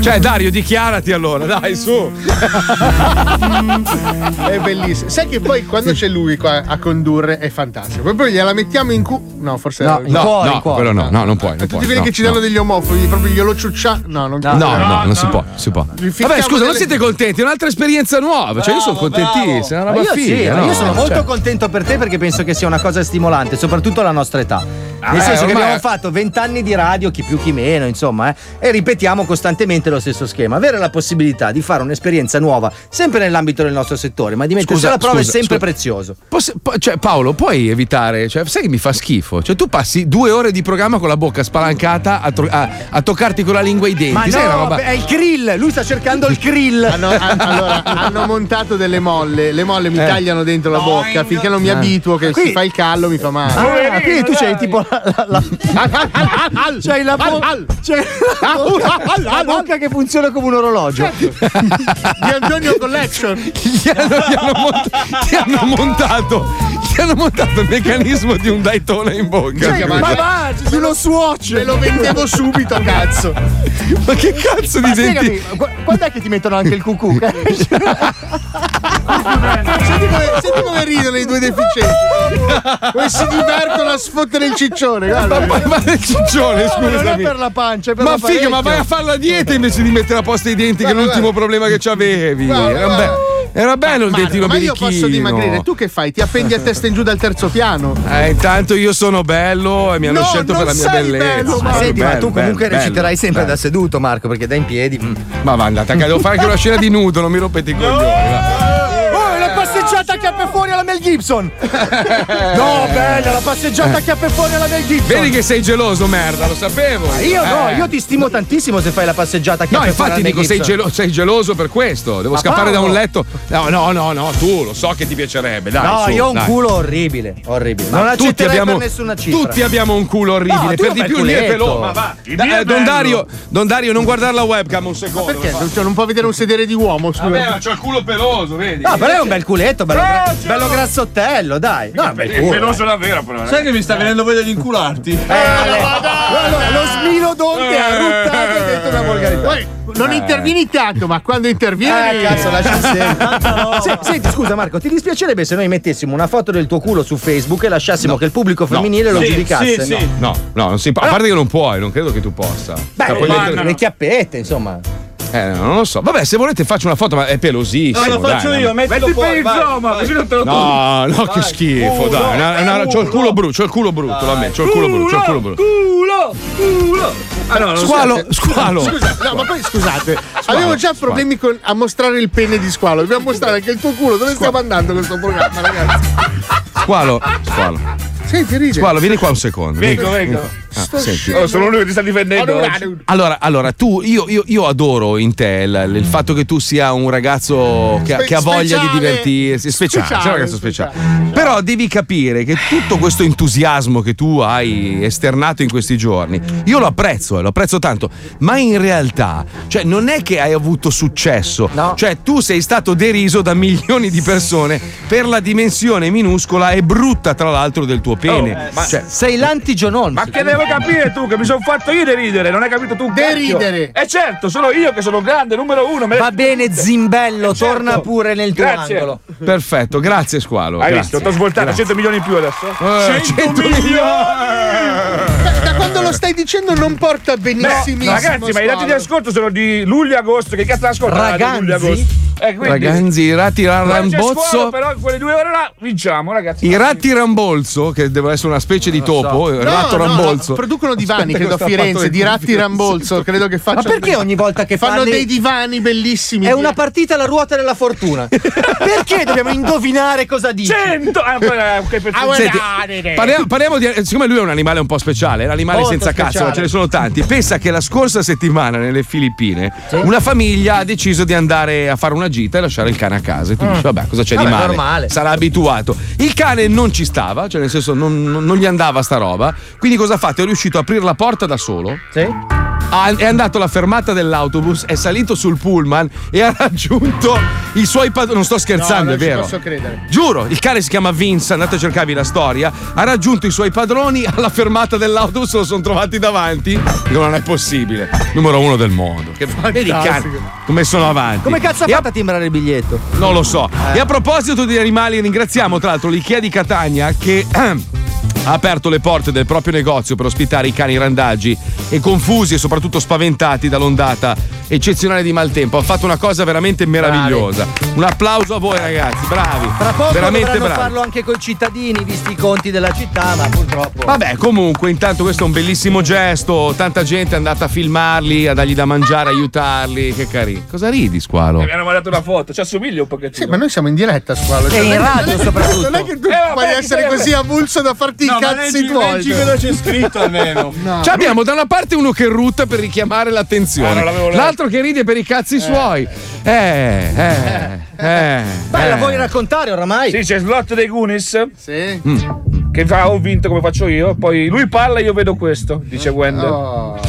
Cioè Dario, dichiarati allora, dai, su. È bellissimo. Sai che poi quando c'è lui qua a condurre è fantastico. Poi, poi gliela mettiamo in cu... No, forse no, in no, cuore, no, in cuore. Quello no, no, non puoi. Non tutti puoi, quelli no, che ci danno no. degli omofobi, proprio glielo ciuccia. No, non, no, no, no, no, non si può, si può. Vabbè, scusa, delle... non siete contenti? Un'altra esperienza nuova, cioè bravo, io sono contentissimo, è una roba io figa, sì, no? Io sono molto cioè. contento per te perché penso che sia una cosa stimolante, soprattutto alla nostra età. Ah, Nel eh, senso che abbiamo è... fatto vent'anni di radio, chi più chi meno, insomma, eh, e ripetiamo costantemente lo stesso schema. Avere la possibilità di fare un'esperienza nuova, sempre nell'ambito del nostro settore, ma di mettersi alla prova scusa, è sempre scusa. prezioso. Posso, po- cioè, Paolo, puoi evitare, cioè, sai che mi fa schifo? Cioè, tu passi due ore di programma con la bocca spalancata a, tro- a-, a toccarti con la lingua i denti. Ma sai no, roba... è il krill, lui sta cercando il krill. Ah, no, allora, hanno montato delle molle, le molle mi eh. tagliano dentro no, la bocca finché non mi eh. abituo che qui, si fa il callo mi fa male. Ah, ah, quindi tu c'hai tipo la, la, la c'hai la, bo- c'hai la, bocca, la bocca che funziona come un orologio. Certo. Di Antonio Collection. Gli hanno, gli hanno, mont- gli hanno montato ti hanno montato il meccanismo di un Daytona in bocca. Cioè, ma va, me lo suoce. Me lo vendevo subito, cazzo. Ma che cazzo ma di senti? Quando è che ti mettono anche il cucù? Senti come, senti come ridono i due deficienti. Come si divertono a sfottere il ciccione. Guarda. Ma, ma il ciccione, scusami. Non è per la pancia, è per ma la figa, parecchio. Ma vai a fare la dieta invece di mettere a posto i denti, guarda, che è l'ultimo guarda. problema che c'avevi. Guarda, guarda. Era bello il dentino birichino. Ma io posso dimagrire, tu che fai? Ti appendi a testa in giù dal terzo piano? Eh, intanto io sono bello e mi hanno no, scelto per la mia bellezza. Bello, ma senti, bello, ma tu comunque bello, reciterai bello, sempre bello. da seduto, Marco, perché da in piedi. Ma va, andata, devo fare anche una scena di nudo, non mi rompete i coglioni. No! Oh, la passeggiata a chiappe fuori alla Mel Gibson! No, bella, la passeggiata a chiappe fuori alla Mel Gibson! Vedi che sei geloso, merda, lo sapevo! Ma io eh. no, io ti stimo tantissimo se fai la passeggiata a chiappe no, fuori alla Mel Gibson. No, infatti dico, sei, gelo- sei geloso per questo, devo ma scappare Paolo. da un letto. No, no, no, no, tu lo so che ti piacerebbe, dai. No, su, io ho un dai. culo orribile, orribile. Non accetterei abbiamo, per nessuna cifra. Tutti abbiamo un culo orribile, no, per di più lì è peloso. Ma va, da, eh, Don Dario, Don Dario, non guardare la webcam un secondo. Ma perché? Non, cioè, non può vedere un sedere di uomo, scusa. Vabbè, ma c'ho il culo peloso, vedi? No, però è un bel culetto, bello, gra- bello grassottello, dai. No, bel culo. È peloso la vera, però. Sai che mi sta venendo voglia di incularti? Eh, eh, lo smino d'onde ha ruttato dentro una volgarità. Non eh. intervieni tanto, ma quando intervieni. Eh, cazzo, lascia stare. Se, senti, scusa, Marco, ti dispiacerebbe se noi mettessimo una foto del tuo culo su Facebook e lasciassimo no. che il pubblico femminile no. lo sì, giudicasse? Sì, no. Sì. no, no, non si può. A parte che non puoi, non credo che tu possa. Beh, le, le, le, le chiappette, insomma. Eh, non lo so. Vabbè, se volete faccio una foto, ma è pelosissimo. No, lo faccio dai, io, mettilo metti fuori, per il zoma, così non te lo tolgo. No, no, vai. Che schifo, culo, dai. Una, una, una, c'ho il culo brutto, c'ho il culo brutto, la me, c'ho il culo brutto, c'ho il culo brutto. Culo, culo. Ah, no, squalo, scusate. squalo. Scusate, no, ma poi scusate, squalo, avevo già problemi con, a mostrare il pene di Squalo. Dobbiamo mostrare anche il tuo culo. Dove squalo. stiamo andando questo programma, ragazzi? Squalo, squalo. Senti, ride. Squalo, vieni qua un secondo. Vengo, vengo. Ah, senti. Oh, sono lui che ti sta difendendo. Allora, allora tu, io, io, io adoro in te il, il fatto che tu sia un ragazzo che, Spe- che ha voglia speciale. di divertirsi. Speciale, speciale, sei un ragazzo speciale. speciale. Però devi capire che tutto questo entusiasmo che tu hai esternato in questi giorni, io lo apprezzo, lo apprezzo tanto. Ma in realtà, cioè, non è che hai avuto successo. No. Cioè, tu sei stato deriso da milioni di persone per la dimensione minuscola e brutta, tra l'altro, del tuo pene. Oh, ma cioè, sei l'anti-Gionon. Ma che devo capire tu? Che mi sono fatto io deridere, non hai capito tu? Deridere! E eh certo, sono io che sono grande, numero uno. Me Va bene, zimbello, eh torna certo. pure nel tuo grazie. angolo. Perfetto, grazie Squalo. Hai grazie. visto? T'ho svoltato cento milioni in più adesso. Eh, cento milioni! Da, da quando lo stai dicendo non porta benissimo. No, ragazzi, Squalo. Ma i dati di ascolto sono di luglio e agosto. Che cazzo ascolto? Ragazzi? Eh, quindi, ragazzi, i ratti rambozzo. Scuolo, però quelle due ore là vinciamo, ragazzi. I ratti rambolzo, che deve essere una specie di topo, so. il no, ratto no, rambolzo. No, producono divani, Aspetta, credo, a Firenze, di ratti rambolzo. Credo che facciano. Ma perché ogni volta che fanno parli... dei divani bellissimi? È una partita alla ruota della fortuna. Perché dobbiamo indovinare cosa dice? Cento! Ah, okay, Senti, parliamo, parliamo di. Siccome lui è un animale un po' speciale, è un animale Molto senza speciale. cazzo, ma ce ne sono tanti. Pensa che la scorsa settimana nelle Filippine sì. una famiglia ha deciso di andare a fare una gita e lasciare il cane a casa e tu mm. dici vabbè, cosa c'è vabbè, di male? Normale. Sarà abituato. Il cane non ci stava, cioè nel senso non, non gli andava sta roba, quindi cosa ha fatto? È riuscito a aprire la porta da solo, sì. ha, è andato alla fermata dell'autobus, è salito sul pullman e ha raggiunto i suoi padroni. Non sto scherzando, no, non è vero, posso credere. Giuro, il cane si chiama Vince, andate a cercarvi la storia, ha raggiunto i suoi padroni alla fermata dell'autobus, lo sono trovati davanti, non è possibile, numero uno del mondo, che cane come sono avanti, come cazzo ha fatto a timbrare il biglietto? Non lo so. eh. E a proposito di animali, ringraziamo tra l'altro l'IKEA di Catania che ehm, ha aperto le porte del proprio negozio per ospitare i cani randaggi e confusi e soprattutto spaventati dall'ondata eccezionale di maltempo. Ha fatto una cosa veramente meravigliosa. Bravi. Un applauso a voi ragazzi, bravi. Tra poco veramente dovranno bravi. farlo anche coi cittadini, visti i conti della città, ma purtroppo. Vabbè, comunque intanto questo è un bellissimo gesto, tanta gente è andata a filmarli, a dargli da mangiare, aiutarli, che carino. Cosa ridi, Squalo? Mi hanno mandato una foto, ci assomiglia un pochettino. Sì, ma noi siamo in diretta, Squalo. E cioè, in radio soprattutto. Non è che tu eh, puoi essere così avulso da farti no, i cazzi tuoi. Leggi cosa c'è scritto almeno. No. Ci abbiamo da una parte uno che rutta per richiamare l'attenzione. Ah, non l'avevo letto. Che ride per i cazzi eh. suoi. Eh, eh, eh. Beh, eh. la vuoi raccontare oramai? Sì, c'è Slot dei Goonies. Sì. Mm. Che fa ho vinto come faccio io. Poi lui parla e io vedo questo, dice Wender. Oh.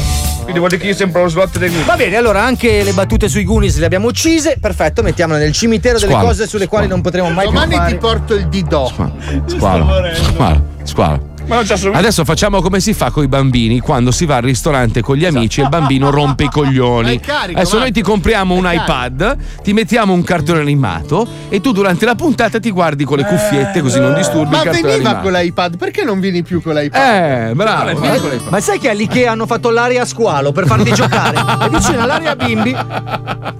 Quindi vuol dire che io sembro lo slot dei Goonies. Va bene, allora anche le battute sui Goonies le abbiamo uccise. Perfetto, mettiamole nel cimitero delle Squalo. Cose sulle quali Squalo. Non potremo mai più fare. Domani ti porto il didò. Squalo. Squalo. Squalo. Squalo. Ma non c'è assolutamente... Adesso facciamo come si fa con i bambini quando si va al ristorante con gli amici e il bambino rompe i coglioni. Carico, adesso noi ti compriamo un carico. iPad, ti mettiamo un cartone animato e tu durante la puntata ti guardi con le cuffiette così non disturbi ma il cartone veniva animato. Con l'iPad, perché non vieni più con l'iPad? Eh, bravo. Eh, bravo. Ma, ma sai che all'IKEA hanno fatto l'area squalo per farti giocare? E vicino all'area bimbi.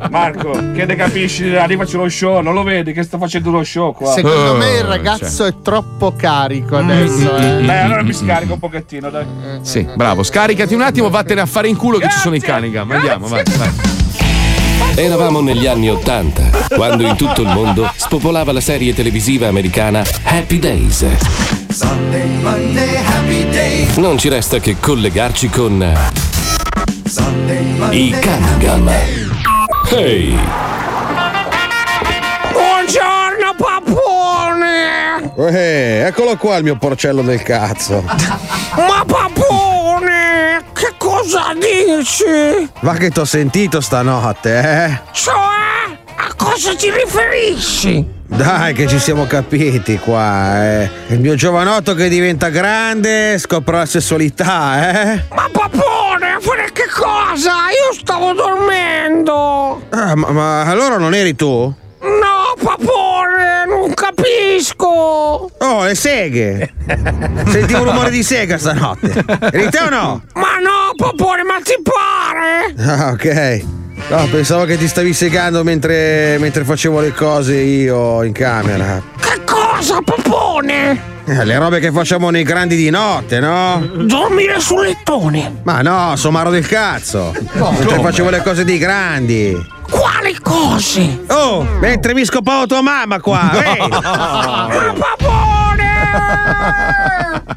Marco, che ne capisci? Arrivaci lo show, non lo vedi che sta facendo lo show qua? Secondo uh, me il ragazzo cioè. È troppo carico adesso, mm-hmm. eh. Beh, allora mi scarico un pochettino, dai. Sì, bravo, scaricati un attimo, vattene a fare in culo grazie, che ci sono i Cunningham. Andiamo, vai, vai. Eravamo negli anni Ottanta, quando in tutto il mondo spopolava la serie televisiva americana Happy Days. Sunday, Monday, Happy Days. Non ci resta che collegarci con Sunday, Monday, i Cunningham. Ehi! Hey. Buongiorno, pappone! Eh, eccolo qua il mio porcello del cazzo. Ma papone, che cosa dici? Va che t'ho sentito stanotte, eh? Cioè, a cosa ti riferisci? Dai che ci siamo capiti qua, eh. Il mio giovanotto che diventa grande scopre la sessualità, eh? Ma papone, a fare che cosa? Io stavo dormendo. Ah, ma, ma allora non eri tu? No, papone, non capisco! Oh, le seghe! Sentivo un rumore di sega stanotte. Eri te o no? Ma no, papone, ma ti pare? Ah, ok. No, pensavo che ti stavi segando mentre, mentre facevo le cose io in camera. Che cosa, papone? Eh, le robe che facciamo nei grandi di notte, no? Dormire sul lettone. Ma no, somaro del cazzo. No, mentre come? Facevo le cose dei grandi. Quali cose? Oh, mentre mi scopavo tua mamma qua! No. Hey. Ma papone!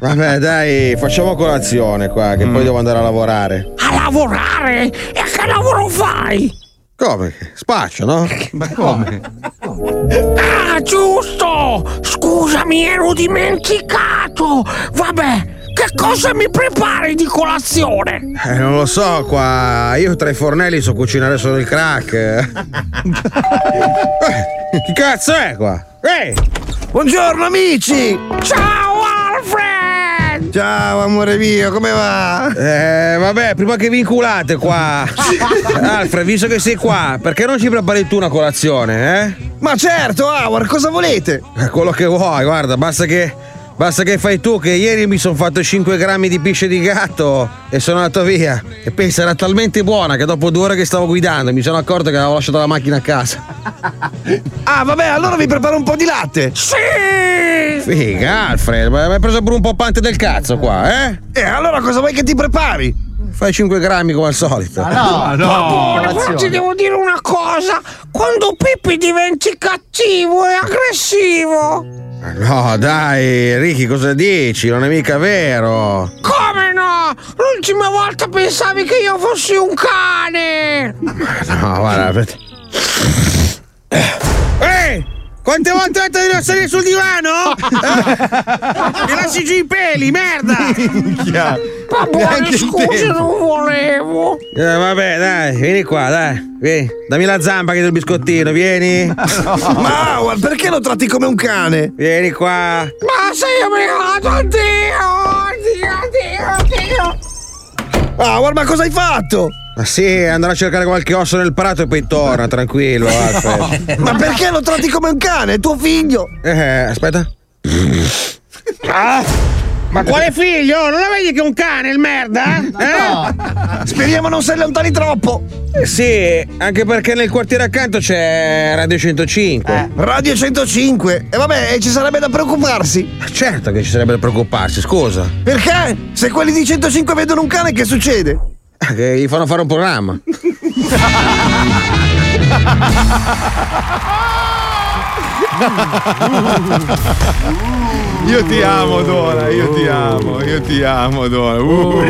Vabbè dai, facciamo colazione qua, che mm. poi devo andare a lavorare. A lavorare? E che lavoro fai? Come? Spaccio, no? Ma come? Ah, giusto! Scusami, ero dimenticato! Vabbè! Che cosa mi prepari di colazione? Eh, non lo so qua, io tra i fornelli so cucinare solo il crack. eh, che cazzo è qua? Ehi! Buongiorno amici! Ciao Alfred! Ciao amore mio, come va? Eh, vabbè, prima che vi inculate qua. Alfred, visto che sei qua, perché non ci prepari tu una colazione, eh? Ma certo, Howard, cosa volete? Eh, quello che vuoi, guarda, basta che... Basta che fai tu, che ieri mi sono fatto cinque grammi di pisce di gatto e sono andato via. E pensa, era talmente buona che dopo due ore che stavo guidando mi sono accorto che avevo lasciato la macchina a casa. Ah, vabbè, allora vi preparo un po' di latte. Sì! Figa, Alfred, ma mi hai preso pure un po' pante del cazzo qua, eh? E allora cosa vuoi che ti prepari? Fai cinque grammi come al solito. Ah, no, no, no. Però ti devo dire una cosa. Quando Pippi diventi cattivo e aggressivo... No, dai, Ricky, cosa dici? Non è mica vero. Come no? L'ultima volta pensavi che io fossi un cane. No, guarda. Ehi! Quante volte ho detto di non salire sul divano? Mi lasci giù i peli, merda! Minchia! Papà, scusa, non volevo! Eh, vabbè, dai, vieni qua, dai. Vieni, dammi la zampa che do il biscottino, vieni! No. Ma perché lo tratti come un cane? Vieni qua! Ma sei obbligato, addio! Addio, addio, addio! Ah, guarda, ma cosa hai fatto? Ma sì, andrà a cercare qualche osso nel prato e poi torna, tranquillo. No. Ma perché lo tratti come un cane? È tuo figlio! Eh, aspetta. Ah, ma quale figlio? Non lo vedi che è un cane, il merda? Eh? No. Speriamo non sei lontani troppo. Eh sì, anche perché nel quartiere accanto c'è Radio centocinque. Eh. Radio centocinque? E vabbè, ci sarebbe da preoccuparsi. Ma certo che ci sarebbe da preoccuparsi, scusa. Perché? Se quelli di centocinque vedono un cane, che succede? Che gli fanno fare un programma. Io ti amo Dora, io ti amo, io ti amo Dora. Uh, uh, uh,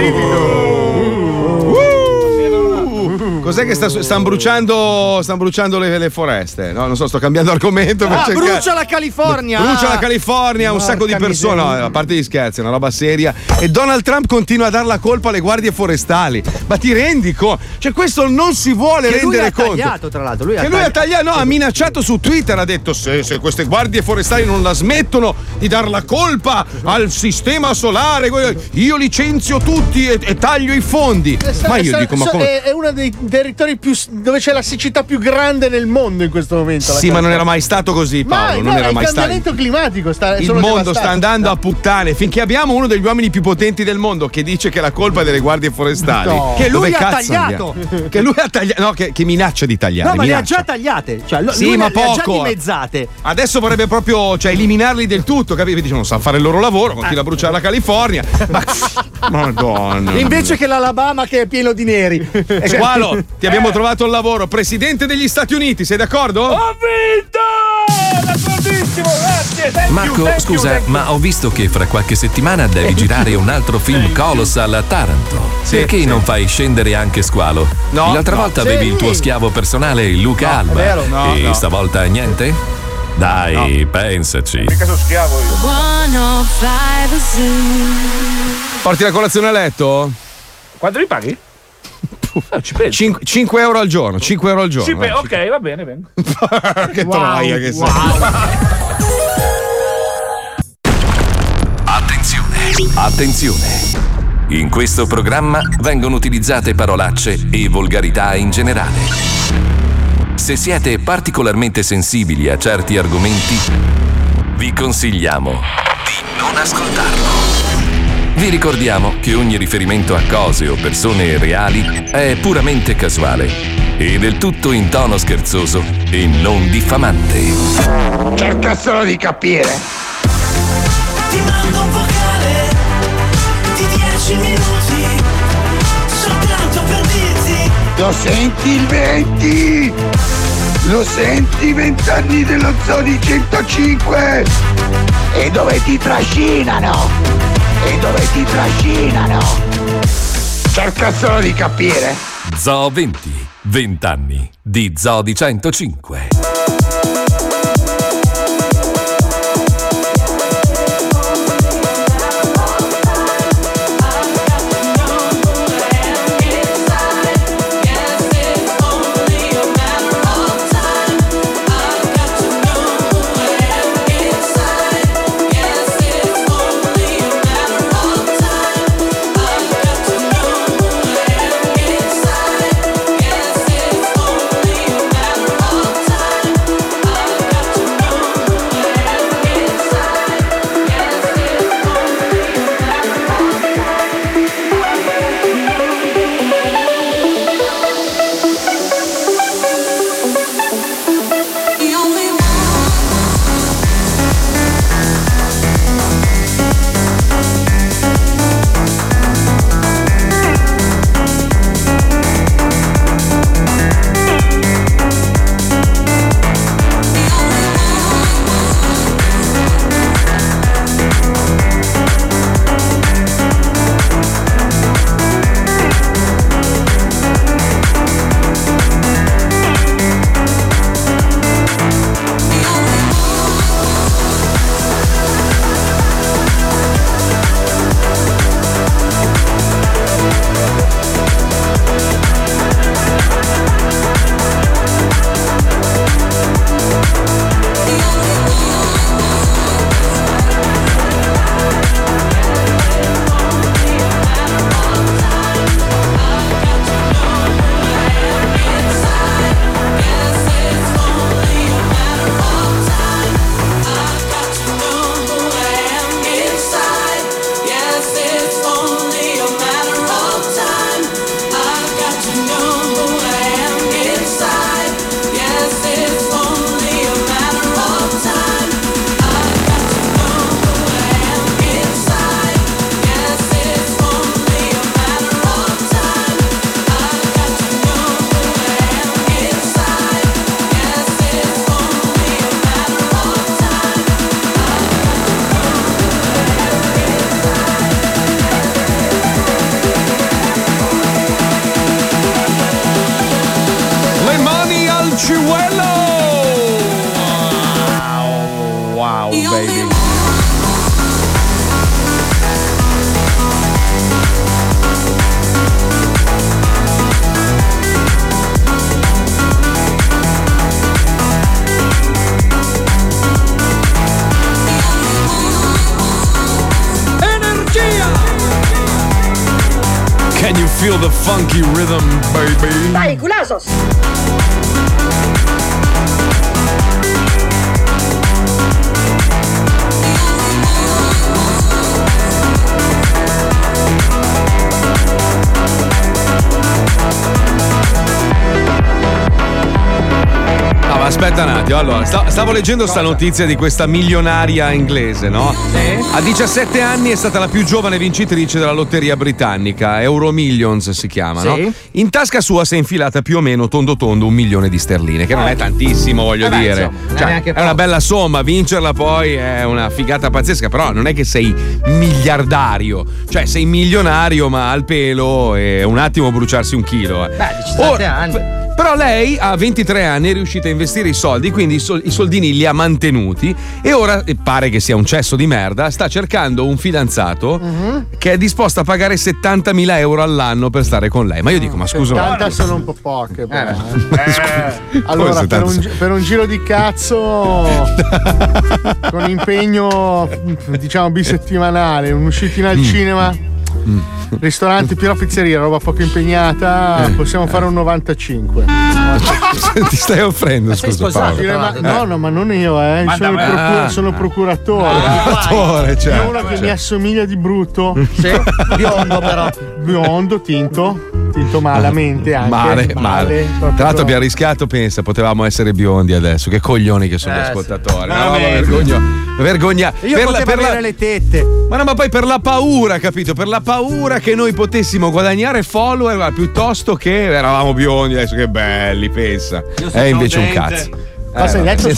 uh, uh, uh, uh. Cos'è che sta, stanno bruciando, stanno bruciando le, le foreste? No, non so, sto cambiando argomento. Ah, brucia cercare... la California! Brucia la California, un sacco di persone. No, a parte gli scherzi, è una roba seria. E Donald Trump continua a dar la colpa alle guardie forestali. Ma ti rendi conto? Cioè, questo non si vuole che rendere conto. Lui ha tagliato, tra l'altro. Lui che ha lui ha tagliato, no, ha minacciato su Twitter, ha detto: se, se queste guardie forestali non la smettono di dar la colpa al sistema solare, io licenzio tutti e, e taglio i fondi. Sta, ma io sta, dico, sta, ma come... è uno dei territori più, dove c'è la siccità più grande nel mondo in questo momento. Sì, ma non era mai stato così, Paolo. Ma, non no, era mai stato. Il cambiamento climatico sta, il mondo devastato. Sta andando a puttane, finché abbiamo uno degli uomini più potenti del mondo che dice che la colpa è delle guardie forestali. No. Che lui ha tagliato. Andiamo? Che lui ha tagliato. No, che, che minaccia di tagliare. No, ma minaccia. Le ha già tagliate. Cioè, lo, sì, lui ma le, poco. Le ha già dimezzate. Adesso vorrebbe proprio, cioè, eliminarli del tutto, capito? Dice, non sa fare il loro lavoro, continua ah. a bruciare la California. Ma Madonna. Invece che l'Alabama che è pieno di neri. Squalo, ti abbiamo eh. trovato il lavoro, presidente degli Stati Uniti, sei d'accordo? Ho vinto! D'accordissimo, grazie. Thank Marco, you, scusa, you, ma ho visto che fra qualche settimana devi girare un altro film Colossal a Taranto. Sì, Perché sì. non fai scendere anche Squalo? No, L'altra no. volta sì. avevi il tuo schiavo personale, Luca no, Alba. Vero, no, e no. stavolta niente? Dai, no. pensaci. Che caso schiavo io? Porti la colazione a letto? Quanto mi paghi? Ah, cinque euro al giorno, cinque euro al giorno. Pe- ok, va bene, vengo. Che wow, troia che wow. sei. Attenzione, attenzione. In questo programma vengono utilizzate parolacce e volgarità in generale. Se siete particolarmente sensibili a certi argomenti, vi consigliamo di non ascoltarlo. Vi ricordiamo che ogni riferimento a cose o persone reali è puramente casuale e del tutto in tono scherzoso e non diffamante. Cerca solo di capire. Ti mando un vocale di dieci minuti soltanto per dirti. Lo senti il venti? Lo senti vent'anni dello Zoni centocinque? E dove ti trascinano? E dove ti trascinano? Cerca solo di capire. Zoo venti, venti anni di Zoo di centocinque. Can you feel the funky rhythm, baby? Dai, culasos! Aspetta un attimo, allora, stavo leggendo sta notizia di questa milionaria inglese, no? A diciassette anni è stata la più giovane vincitrice della lotteria britannica, Euro Millions si chiama, no? In tasca sua si è infilata più o meno tondo tondo un milione di sterline, che non è tantissimo, voglio Vabbè, dire. Insomma, cioè, è una bella somma, vincerla poi è una figata pazzesca, però non è che sei miliardario, cioè sei milionario ma al pelo e un attimo bruciarsi un chilo. Beh, diciassette anni. Però lei a ventitré anni è riuscita a investire i soldi, quindi i, sol- i soldini li ha mantenuti e ora, e pare che sia un cesso di merda, sta cercando un fidanzato uh-huh. che è disposto a pagare settantamila euro all'anno per stare con lei. Ma io dico, ma scusa... settanta sono un po' poche. Eh. Eh. Allora, per un, per un giro di cazzo con impegno, diciamo, bisettimanale, un'uscitina al mm. cinema... Mm. Ristorante, però pizzeria, roba poco impegnata, possiamo fare un novantacinque. Ti stai offrendo, ma scusa Paolo. Ma, no, no, ma non io, eh. Sono, il procura, sono procuratore. Procuratore, cioè. Uno che cioè. mi assomiglia di brutto. Sì, biondo però. Biondo, tinto. Tinto malamente anche. Male, male. male. Tra l'altro abbiamo rischiato, pensa, potevamo essere biondi adesso. Che coglioni che sono eh, gli ascoltatori. Sì. No, ma vergogna. Vergogna. Io per la, per la... le tette. Ma no, ma poi per la paura, capito? Per la paura che noi potessimo guadagnare follower piuttosto che eravamo biondi, adesso che belli, pensa. È invece un cazzo. Cosa hai detto?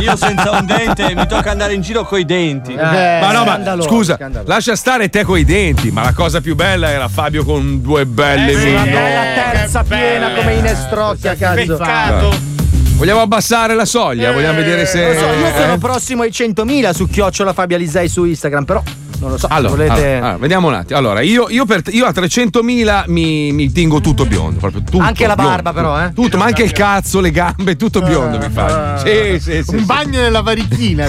Io senza un dente mi tocca andare in giro coi denti. Eh, ma no, ma scusa, scandalo. Lascia stare te coi denti, ma la cosa più bella era Fabio con due belle eh, miglia. Sì, la terza piena come in Estrocchia, cazzo. Peccato. Vogliamo abbassare la soglia? Eh, Vogliamo vedere se. Lo so, io sono eh? prossimo ai centomila su Chiocciola Fabio Alisei su Instagram, però. Non lo so, allora, volete... allora, allora vediamo un attimo. Allora, io, io, per, io a trecentomila mi, mi tingo tutto biondo. Proprio tutto, anche la barba, biondo, però, eh? Tutto, ma anche il cazzo, le gambe, tutto biondo uh, mi fa. Sì, sì, sì. Un sì, bagno sì. nella varichina.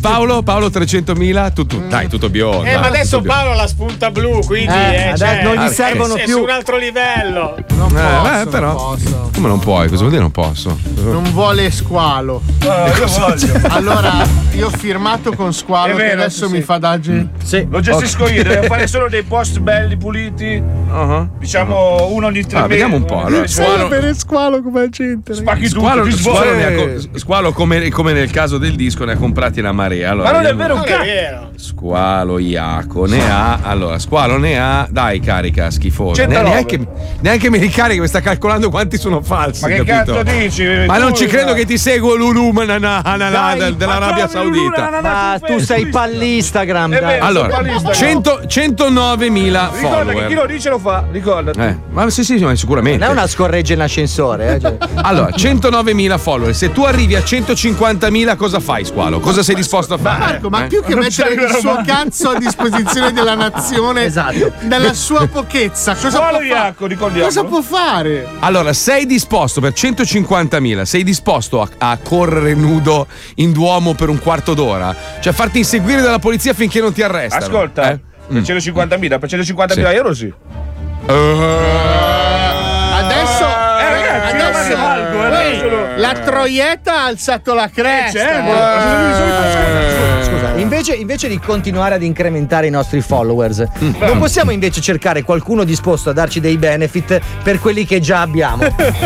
Paolo, Paolo, trecentomila, tu, tu, dai, tutto biondo. Eh, ma adesso Paolo ha la spunta blu, quindi eh, eh, cioè, non gli servono è, più. È su un altro livello. Non posso. Eh, però. Non posso. Come non puoi? Cosa vuol dire non posso? Non vuole Squalo. Oh, io voglio. Allora, io ho firmato con Squalo vero, che adesso sì. mi fa Dagi? Sì. Lo gestisco okay. io, devo fare solo dei post belli, puliti. Uh-huh. Diciamo uno ogni tre ah, mesi. Vediamo un po'. Allora. Squalo per Squalo come gente. Spacchi Squalo, tutto, Squalo, squalo, ha, squalo come, come nel caso del disco ne ha comprati una marea. Allora, ma non è vero, che vero. Squalo Iaco ne ha. Allora, Squalo ne ha. Dai, carica schifoso. Ne, neanche, neanche mi ricarica che sta calcolando quanti sono falsi. Ma che capito? Cazzo dici? Ma tu, non ci credo no. che ti seguo l'Ulu dell'Arabia Saudita. Ma tu sei pallista. Instagram, dai. Allora, centonovemila follower. Ricorda che chi lo dice lo fa, ricordati. Eh, ma sì, sì, ma sicuramente. Non è una scorreggia in ascensore. Eh, cioè. Allora, centonovemila follower. Se tu arrivi a centocinquantamila, cosa fai, Squalo? Cosa sei disposto a fare? Marco, ma eh? più che non mettere il suo cazzo a disposizione della nazione, esatto. dalla sua pochezza, cosa, Squalo può, Iaco, fa- cosa può fare? Allora, sei disposto per centocinquantamila, sei disposto a, a correre nudo in Duomo per un quarto d'ora? Cioè, farti inseguire dalla polizia finché non ti arrestano. Ascolta, eh? per centocinquantamila, per centocinquantamila sì. euro sì. Uh, adesso, eh, ragazzi, adesso, io valgo, adesso eh, la troietta ha alzato la cresta. Eh, scusa, invece, invece di continuare ad incrementare i nostri followers, mm. non possiamo invece cercare qualcuno disposto a darci dei benefit per quelli che già abbiamo?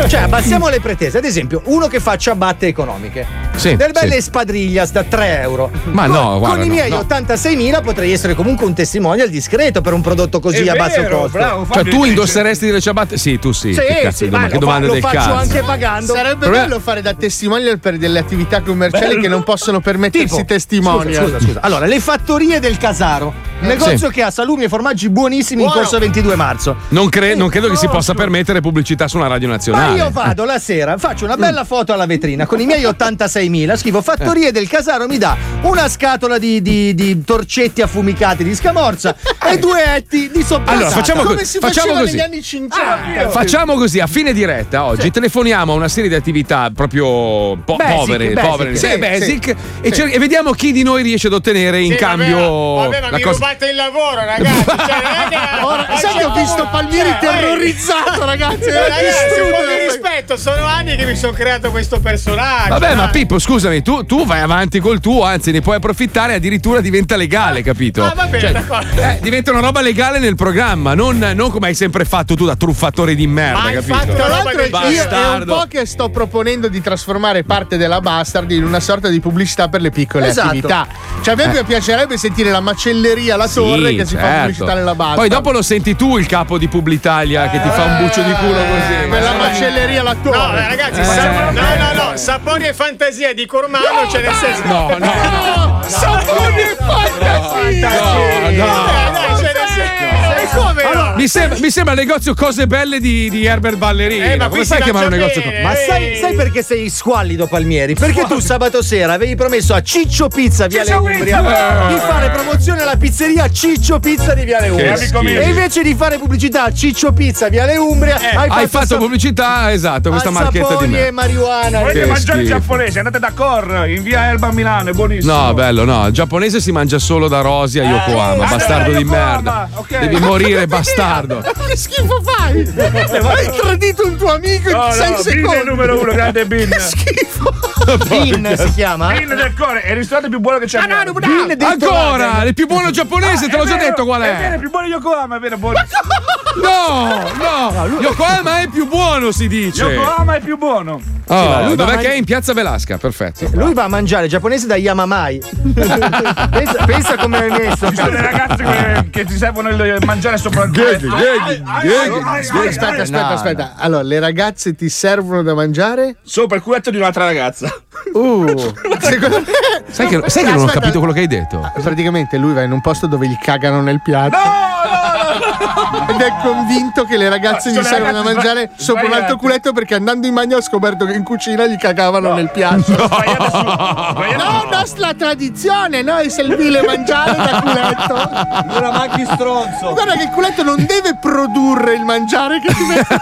Cioè, abbassiamo le pretese. Ad esempio, uno che faccia batte economiche. Sì, del belle sì. spadriglia sta tre euro. Ma con, no, guarda, con i miei no. ottantaseimila potrei essere comunque un testimonial discreto per un prodotto così è a basso vero, costo. Bravo, cioè, tu indosseresti delle ciabatte? Sì, tu sì. Sì, che sì, dom- che lo, fa- lo del faccio cazzo. Anche pagando. Sarebbe Però... bello fare da testimonial per delle attività commerciali bello. Che non possono permettersi tipo, testimonial. Scusa, scusa. Allora, le fattorie del Casaro, un negozio sì. che ha salumi e formaggi buonissimi Buono. in corso ventidue marzo. Non, cre- non credo che si possa permettere pubblicità su una radio nazionale. Ma io vado la sera, faccio una bella foto alla vetrina con i miei ottantaseimila seimila, scrivo Fattorie eh. del Casaro mi dà una scatola di, di, di torcetti affumicati di scamorza e due etti di soppressata. Allora facciamo, come co- si facciamo così negli anni cinquanta. Ah, facciamo così a fine diretta oggi, sì. telefoniamo a una serie di attività proprio po- basic, povere, basic, povere sì, sì, basic sì, e, cer- sì. e vediamo chi di noi riesce ad ottenere in sì, cambio vabbè, ma la mi cosa... rubate il lavoro ragazzi, cioè, ragazzi ora, sai che ho visto Palmieri cioè, terrorizzato ragazzi, ragazzi un po' di rispetto, sono anni che mi sono creato questo personaggio. Vabbè, ma Pippo scusami, tu, tu vai avanti col tuo, anzi ne puoi approfittare, addirittura diventa legale, capito? Ah, va bene, cioè, d'accordo. Eh, diventa una roba legale nel programma, non, non come hai sempre fatto tu da truffatore di merda, ma capito? Fatto, tra l'altro io è un po' che sto proponendo di trasformare parte della Bastard in una sorta di pubblicità per le piccole esatto. attività. Cioè a me eh. piacerebbe sentire la macelleria, la sì, torre che si certo. fa pubblicità nella Bastard. Poi dopo lo senti tu il capo di Publitalia eh, che ti fa un buccio di culo così. Eh, per la macelleria, la torre. No, ragazzi, eh, sap- no, no, no, Sapori e Fantasia di Cormano no, c'è nel senso. No, no, no. no Sapori e Fantasia. No, no. no, no. Come allora, no? mi, sembra, mi sembra il negozio Cose Belle di, di Herbert Ballerina. Eh, ma come sai chiamare un negozio? Bene, ma sai, sai perché sei squallido, Palmieri? Perché tu sabato sera avevi promesso a Ciccio Pizza Viale Umbria di fare promozione alla pizzeria Ciccio Pizza di Viale Umbria. E invece di fare pubblicità a Ciccio Pizza Viale Umbria, eh, hai fatto, hai fatto sap- pubblicità, esatto, questa marchetta di me. E marijuana. Volete mangiare il giapponese? Andate da Cor in via Elba a Milano, è buonissimo. No, bello, no. Il giapponese si mangia solo da Rosi a Yokohama, eh, bastardo di merda. Okay. Devi morire, bastardo. Che schifo fai? Hai tradito un tuo amico no, in sei no, secondi. Bin è il numero uno, grande Bin. Che schifo. Bin si chiama? Bin del cuore, è il ristorante più buono che c'è. Ah, no, no, no. Bin ancora, il più buono giapponese, ah, te l'ho vero, già detto qual è. È vero, il più buono Yokohama, è vero, buono. No, no. Yokohama è più buono, si dice. Yokohama è più buono. Oh, sì, dov'è man... che è? In Piazza Velasca, perfetto. Sì, lui va a mangiare giapponese da Yamamai. pensa, pensa come hai messo. Ci sono le ragazze che, che ti servono il mangiare sopra il ghiaccio. Aspetta, aspetta, no, aspetta. No. Allora, le ragazze ti servono da mangiare? Sopra il culetto di un'altra ragazza. Uh, secondo me. Sai che, sai che non ho capito quello che hai detto? Praticamente lui va in un posto dove gli cagano nel piatto. No, no, no, no. Ed è convinto che le ragazze no, gli servono da mangiare sbagliate. Sopra un altro culetto perché andando in bagno ho scoperto che in cucina gli cagavano no. nel piatto. No, no, nostra tradizione, noi servile mangiare da culetto. Ora manchi stronzo. Guarda che il culetto non deve produrre il mangiare che ti mette.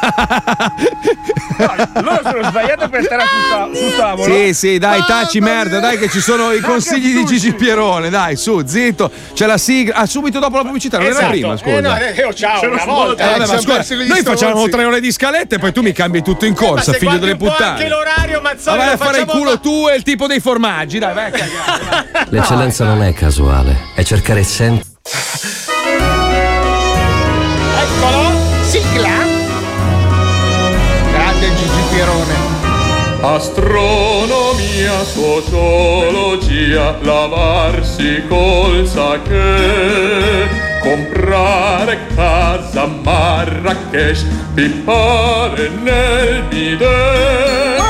No, loro sono sbagliati per stare ah, sul tavolo. Sì, sì, dai, taci, merda, dai che ci sono i consigli di Gigi Pierone, dai, su, zitto, c'è la sigla. Ah, subito dopo la pubblicità, non esatto. era prima, scusa. Eh no, io ciao, c'è una volta. Eh, vabbè, scusa, noi stronzi. Facciamo tre ore di scalette, poi tu mi cambi tutto in corsa, eh, figlio delle puttane. Anche l'orario, Mazzoni, vai a fare il culo ma... tu e il tipo dei formaggi, dai, vai a cagare. Vai. L'eccellenza non è casuale, è cercare sempre. Eccolo, sigla. Grande Gigi Pierone. Astronomia, sociologia, lavarsi col sake, comprare casa a Marrakesh, pippare nel bidet.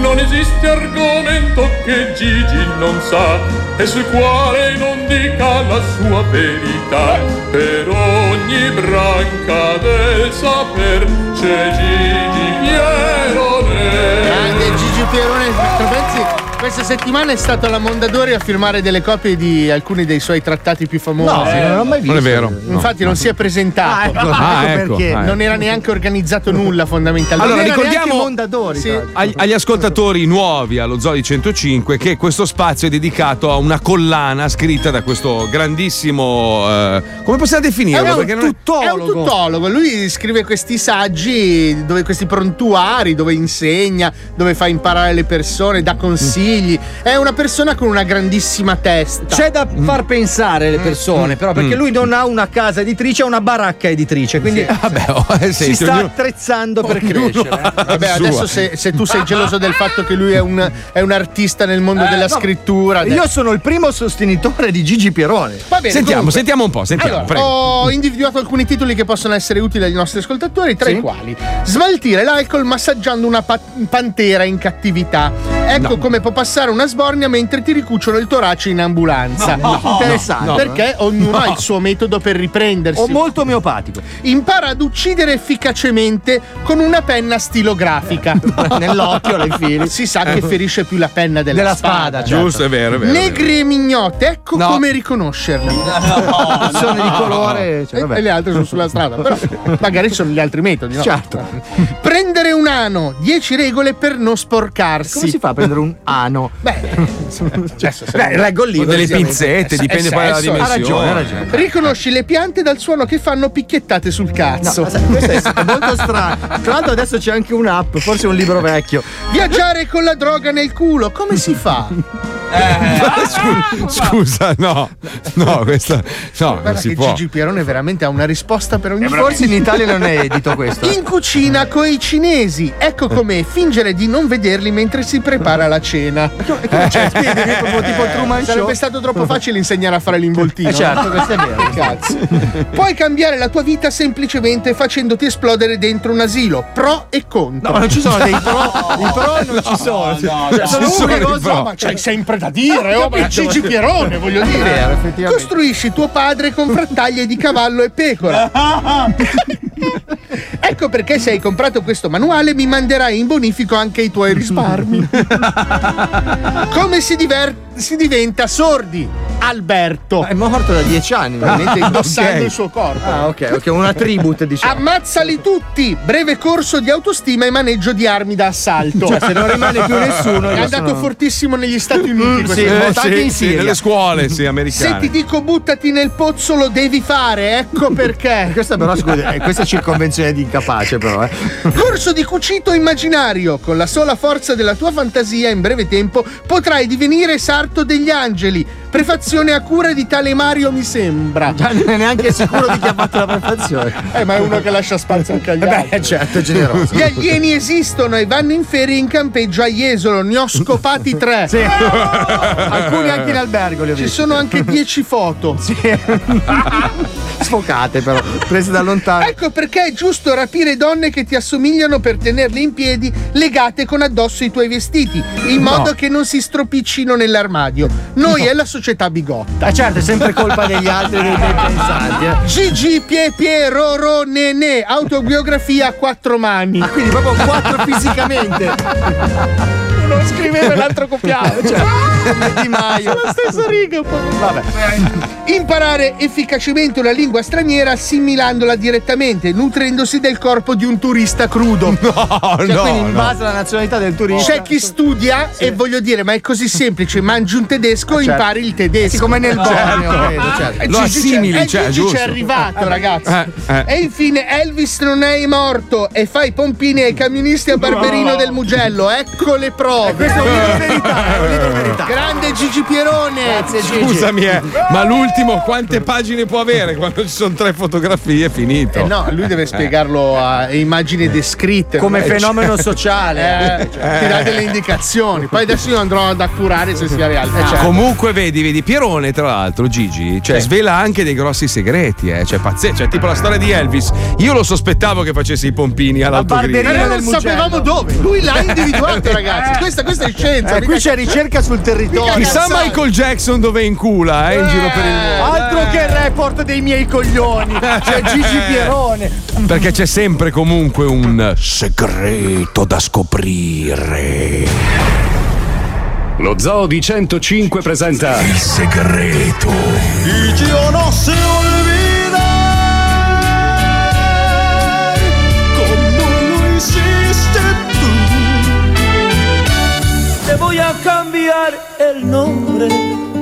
Non esiste argomento che Gigi non sa e sul quale non dica la sua verità. Per ogni branca del saper c'è Gigi Pierone. Grande Gigi Pierone, pensi? Questa settimana è stato alla Mondadori a firmare delle copie di alcuni dei suoi trattati più famosi. No, eh, non l'ho mai visto. Non è vero. Infatti no, non no. si è presentato. Ah, ecco, ah, ecco perché ah, ecco. non era neanche organizzato nulla fondamentalmente. Allora ricordiamo Mondadori, sì, agli, agli ascoltatori nuovi allo Zoo di centocinque che questo spazio è dedicato a una collana scritta da questo grandissimo eh, come possiamo definirlo? È perché un, non tuttologo. È un tuttologo. Lui scrive questi saggi, dove questi prontuari, dove insegna, dove fa imparare le persone, dà consigli. Mm. È una persona con una grandissima testa. C'è da far pensare le persone, però, perché lui non ha una casa editrice, ha una baracca editrice. Quindi sì, vabbè, oh, si senti, sta ognuno... attrezzando per ognuno crescere. Vabbè, adesso se, se tu sei geloso del fatto che lui è un, è un artista nel mondo eh, della no, scrittura. Adesso. Io sono il primo sostenitore di Gigi Pierone. Va bene, sentiamo, comunque. sentiamo un po'. Sentiamo, allora, prego. Ho individuato alcuni titoli che possono essere utili ai nostri ascoltatori, tra sì? i quali: smaltire l'alcol massaggiando una pa- pantera in cattività. Ecco no. come può passare una sbornia mentre ti ricucciono il torace in ambulanza. No, no, interessante, no, perché ognuno no. ha il suo metodo per riprendersi. O molto omeopatico. Impara ad uccidere efficacemente con una penna stilografica. No. Nell'occhio le infili. Si sa che ferisce più la penna della, della spada. spada certo. Giusto, è vero, è vero. Negre e mignote, ecco no. come riconoscerle. No, no, sono no. di colore, cioè, vabbè. E, e le altre sono sulla strada, però magari sono gli altri metodi, no? Certo. Prendere un ano, dieci regole per non sporcarsi. Come si fa a prendere un ano? Beh, cioè, beh leggo lì. Delle pinzette, dipende poi dalla dimensione. Ha ragione, ha ragione. Riconosci le piante dal suono che fanno picchiettate sul cazzo. No, questo è molto strano. Tra l'altro adesso c'è anche un'app, forse un libro vecchio. Viaggiare con la droga nel culo, come si fa? Eh. Scusa, scusa, no, no, questa no, non si che può. Gigi Pierone veramente ha una risposta per ogni cosa. Forse in Italia non è edito questo. In cucina coi cinesi, ecco com'è fingere di non vederli mentre si prepara la cena. Come c'è? Spiegami, proprio tipo Truman Show. Sarebbe stato troppo facile insegnare a fare l'involtino. Eh certo, questo è vero. Cazzo. Puoi cambiare la tua vita semplicemente facendoti esplodere dentro un asilo. Pro e contro. No, ma non ci sono dei pro, i pro non no, ci sono. No, no, sono l'unica cosa, ma c'è sempre da dire, oh, ma Gigi Pierone, voglio dire. Vero, costruisci tuo padre con frattaglie di cavallo e pecora. Ecco perché se hai comprato questo manuale mi manderai in bonifico anche i tuoi risparmi. Come si, diver- si diventa sordi? Alberto. È morto da dieci anni, veramente indossando okay. il suo corpo. Ah, ok, ok, un attribute, diciamo. Ammazzali tutti! Breve corso di autostima e maneggio di armi da assalto. Cioè, se non rimane più nessuno. È andato sono... fortissimo negli Stati Uniti. Mm, sì, eh, sì, in sì, nelle scuole, sì, americane. Se ti dico buttati nel pozzo, lo devi fare, ecco perché. Questa, però, scusa, questa è circonvenzione di incapace, però. Eh. Corso di cucito immaginario. Con la sola forza della tua fantasia, in breve tempo, potrai divenire sarto degli angeli. Prefazione a cura di tale Mario, mi sembra. Non è neanche sicuro di chi ha fatto la prefazione. Eh, ma è uno che lascia spazio anche agli altri. Beh, certo, è generoso. Gli alieni esistono e vanno in ferie in campeggio a Jesolo. Ne ho scopati tre. Sì. Alcuni anche in albergo li ho visti. Ci sono anche dieci foto. Sì. Sfocate, però, prese da lontano. Ecco perché è giusto rapire donne che ti assomigliano per tenerle in piedi legate con addosso i tuoi vestiti, in modo no. che non si stropiccino nell'armadio. Noi no. è la società bigotta. Ah, certo, è sempre colpa degli altri, dei pensanti. Eh. Gigi Pie Pie Roro Nenè, autobiografia a quattro mani. Ah, quindi proprio quattro fisicamente. Uno scriveva e l'altro copiava. Cioè, ah, Di Maio. La stessa riga. Vabbè. Imparare efficacemente una lingua straniera assimilandola direttamente, nutrendosi del corpo di un turista crudo. No, cioè, no, quindi in no. base alla nazionalità del turista. C'è chi studia sì. e voglio dire, ma è così semplice: mangi un tedesco e certo. impari il tedesco. Sì, come nel Borneo, certo. credo. Certo. Lo assimili, c'è, è giusto. Ci è arrivato, eh, ragazzi. Eh, eh. E infine, Elvis non è morto e fai pompini ai camionisti a Barberino no. del Mugello. Ecco le prove. Eh, questo è un libro verità, un libro verità. Grande Gigi Pierone. Grazie, Gigi. Scusami, eh, ma l'ultimo quante pagine può avere? Quando ci sono tre fotografie è finito. Eh no, lui deve spiegarlo a immagini descritte. Come eh, fenomeno cioè, sociale. Eh, cioè, eh. Ti dà delle indicazioni. Poi adesso io andrò ad accurare se sia reale. Eh, cioè. Comunque vedi, vedi, Pierone, tra l'altro, Gigi, cioè, sì. svela anche dei grossi segreti. Eh. Cioè, pazzesco. Cioè, tipo la storia di Elvis. Io lo sospettavo che facesse i pompini all'autogrill. Ma non sapevamo dove. Lui l'ha individuato, ragazzi. Questa, questa è scienza. Eh, qui c'è ricerca sul territorio. Chissà Michael Jackson dove incula, eh, in giro per il mondo. Altro eh. che il report dei miei coglioni. C'è Gigi Pierone. Perché c'è sempre comunque un segreto da scoprire. Lo Zoo di centocinque presenta il segreto. Gigi o no si olvida. Come lui esiste. Voy a cambiar el nombre.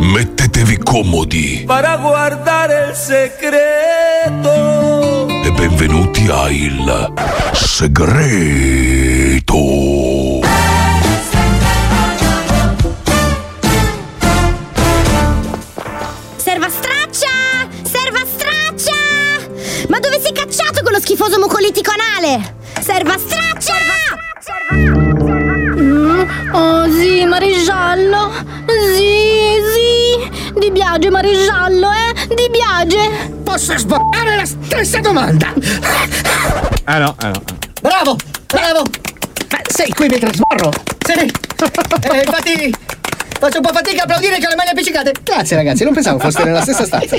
Mettetevi comodi para guardar el secreto. E benvenuti a Il Segreto. Servastraccia! Servastraccia! Ma dove sei cacciato quello schifoso mucolitico anale? Servastraccia! Servastraccia! Oh sì, maresciallo. Sì, sì. Di Biage, maresciallo, eh? Di Biage. Posso sboccare la stessa domanda? Ah no, ah no. Bravo, bravo. Ma sei qui mentre sborro? Sì, eh, infatti faccio un po' fatica a applaudire che ho le mani appiccicate. Grazie ragazzi, non pensavo foste nella stessa stanza.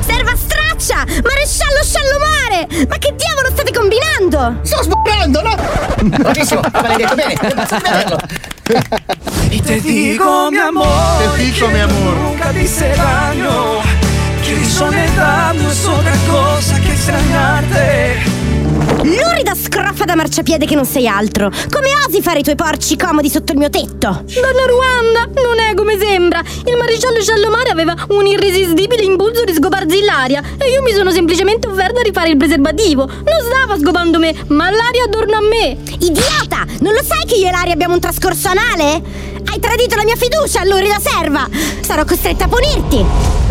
Serva straccia, maresciallo sciallomare, ma che diavolo state combinando? Sto sborrando, no? Bravissimo, me l'hai detto bene, vederlo. E te dico mi amor, te dico mi amor, nunca disse daño, che il soledano è otra cosa che estrañarte. Lurida scroffa da marciapiede che non sei altro! Come osi fare i tuoi porci comodi sotto il mio tetto? Donna Ruanda, non è come sembra! Il maresciallo Sciallomare aveva un irresistibile impulso di sgobarzillaria e io mi sono semplicemente offerta a rifare il preservativo. Non stava scopando me, ma l'aria attorno a me! Idiota! Non lo sai che io e l'aria abbiamo un trascorso anale? Hai tradito la mia fiducia, lurida serva! Sarò costretta a punirti!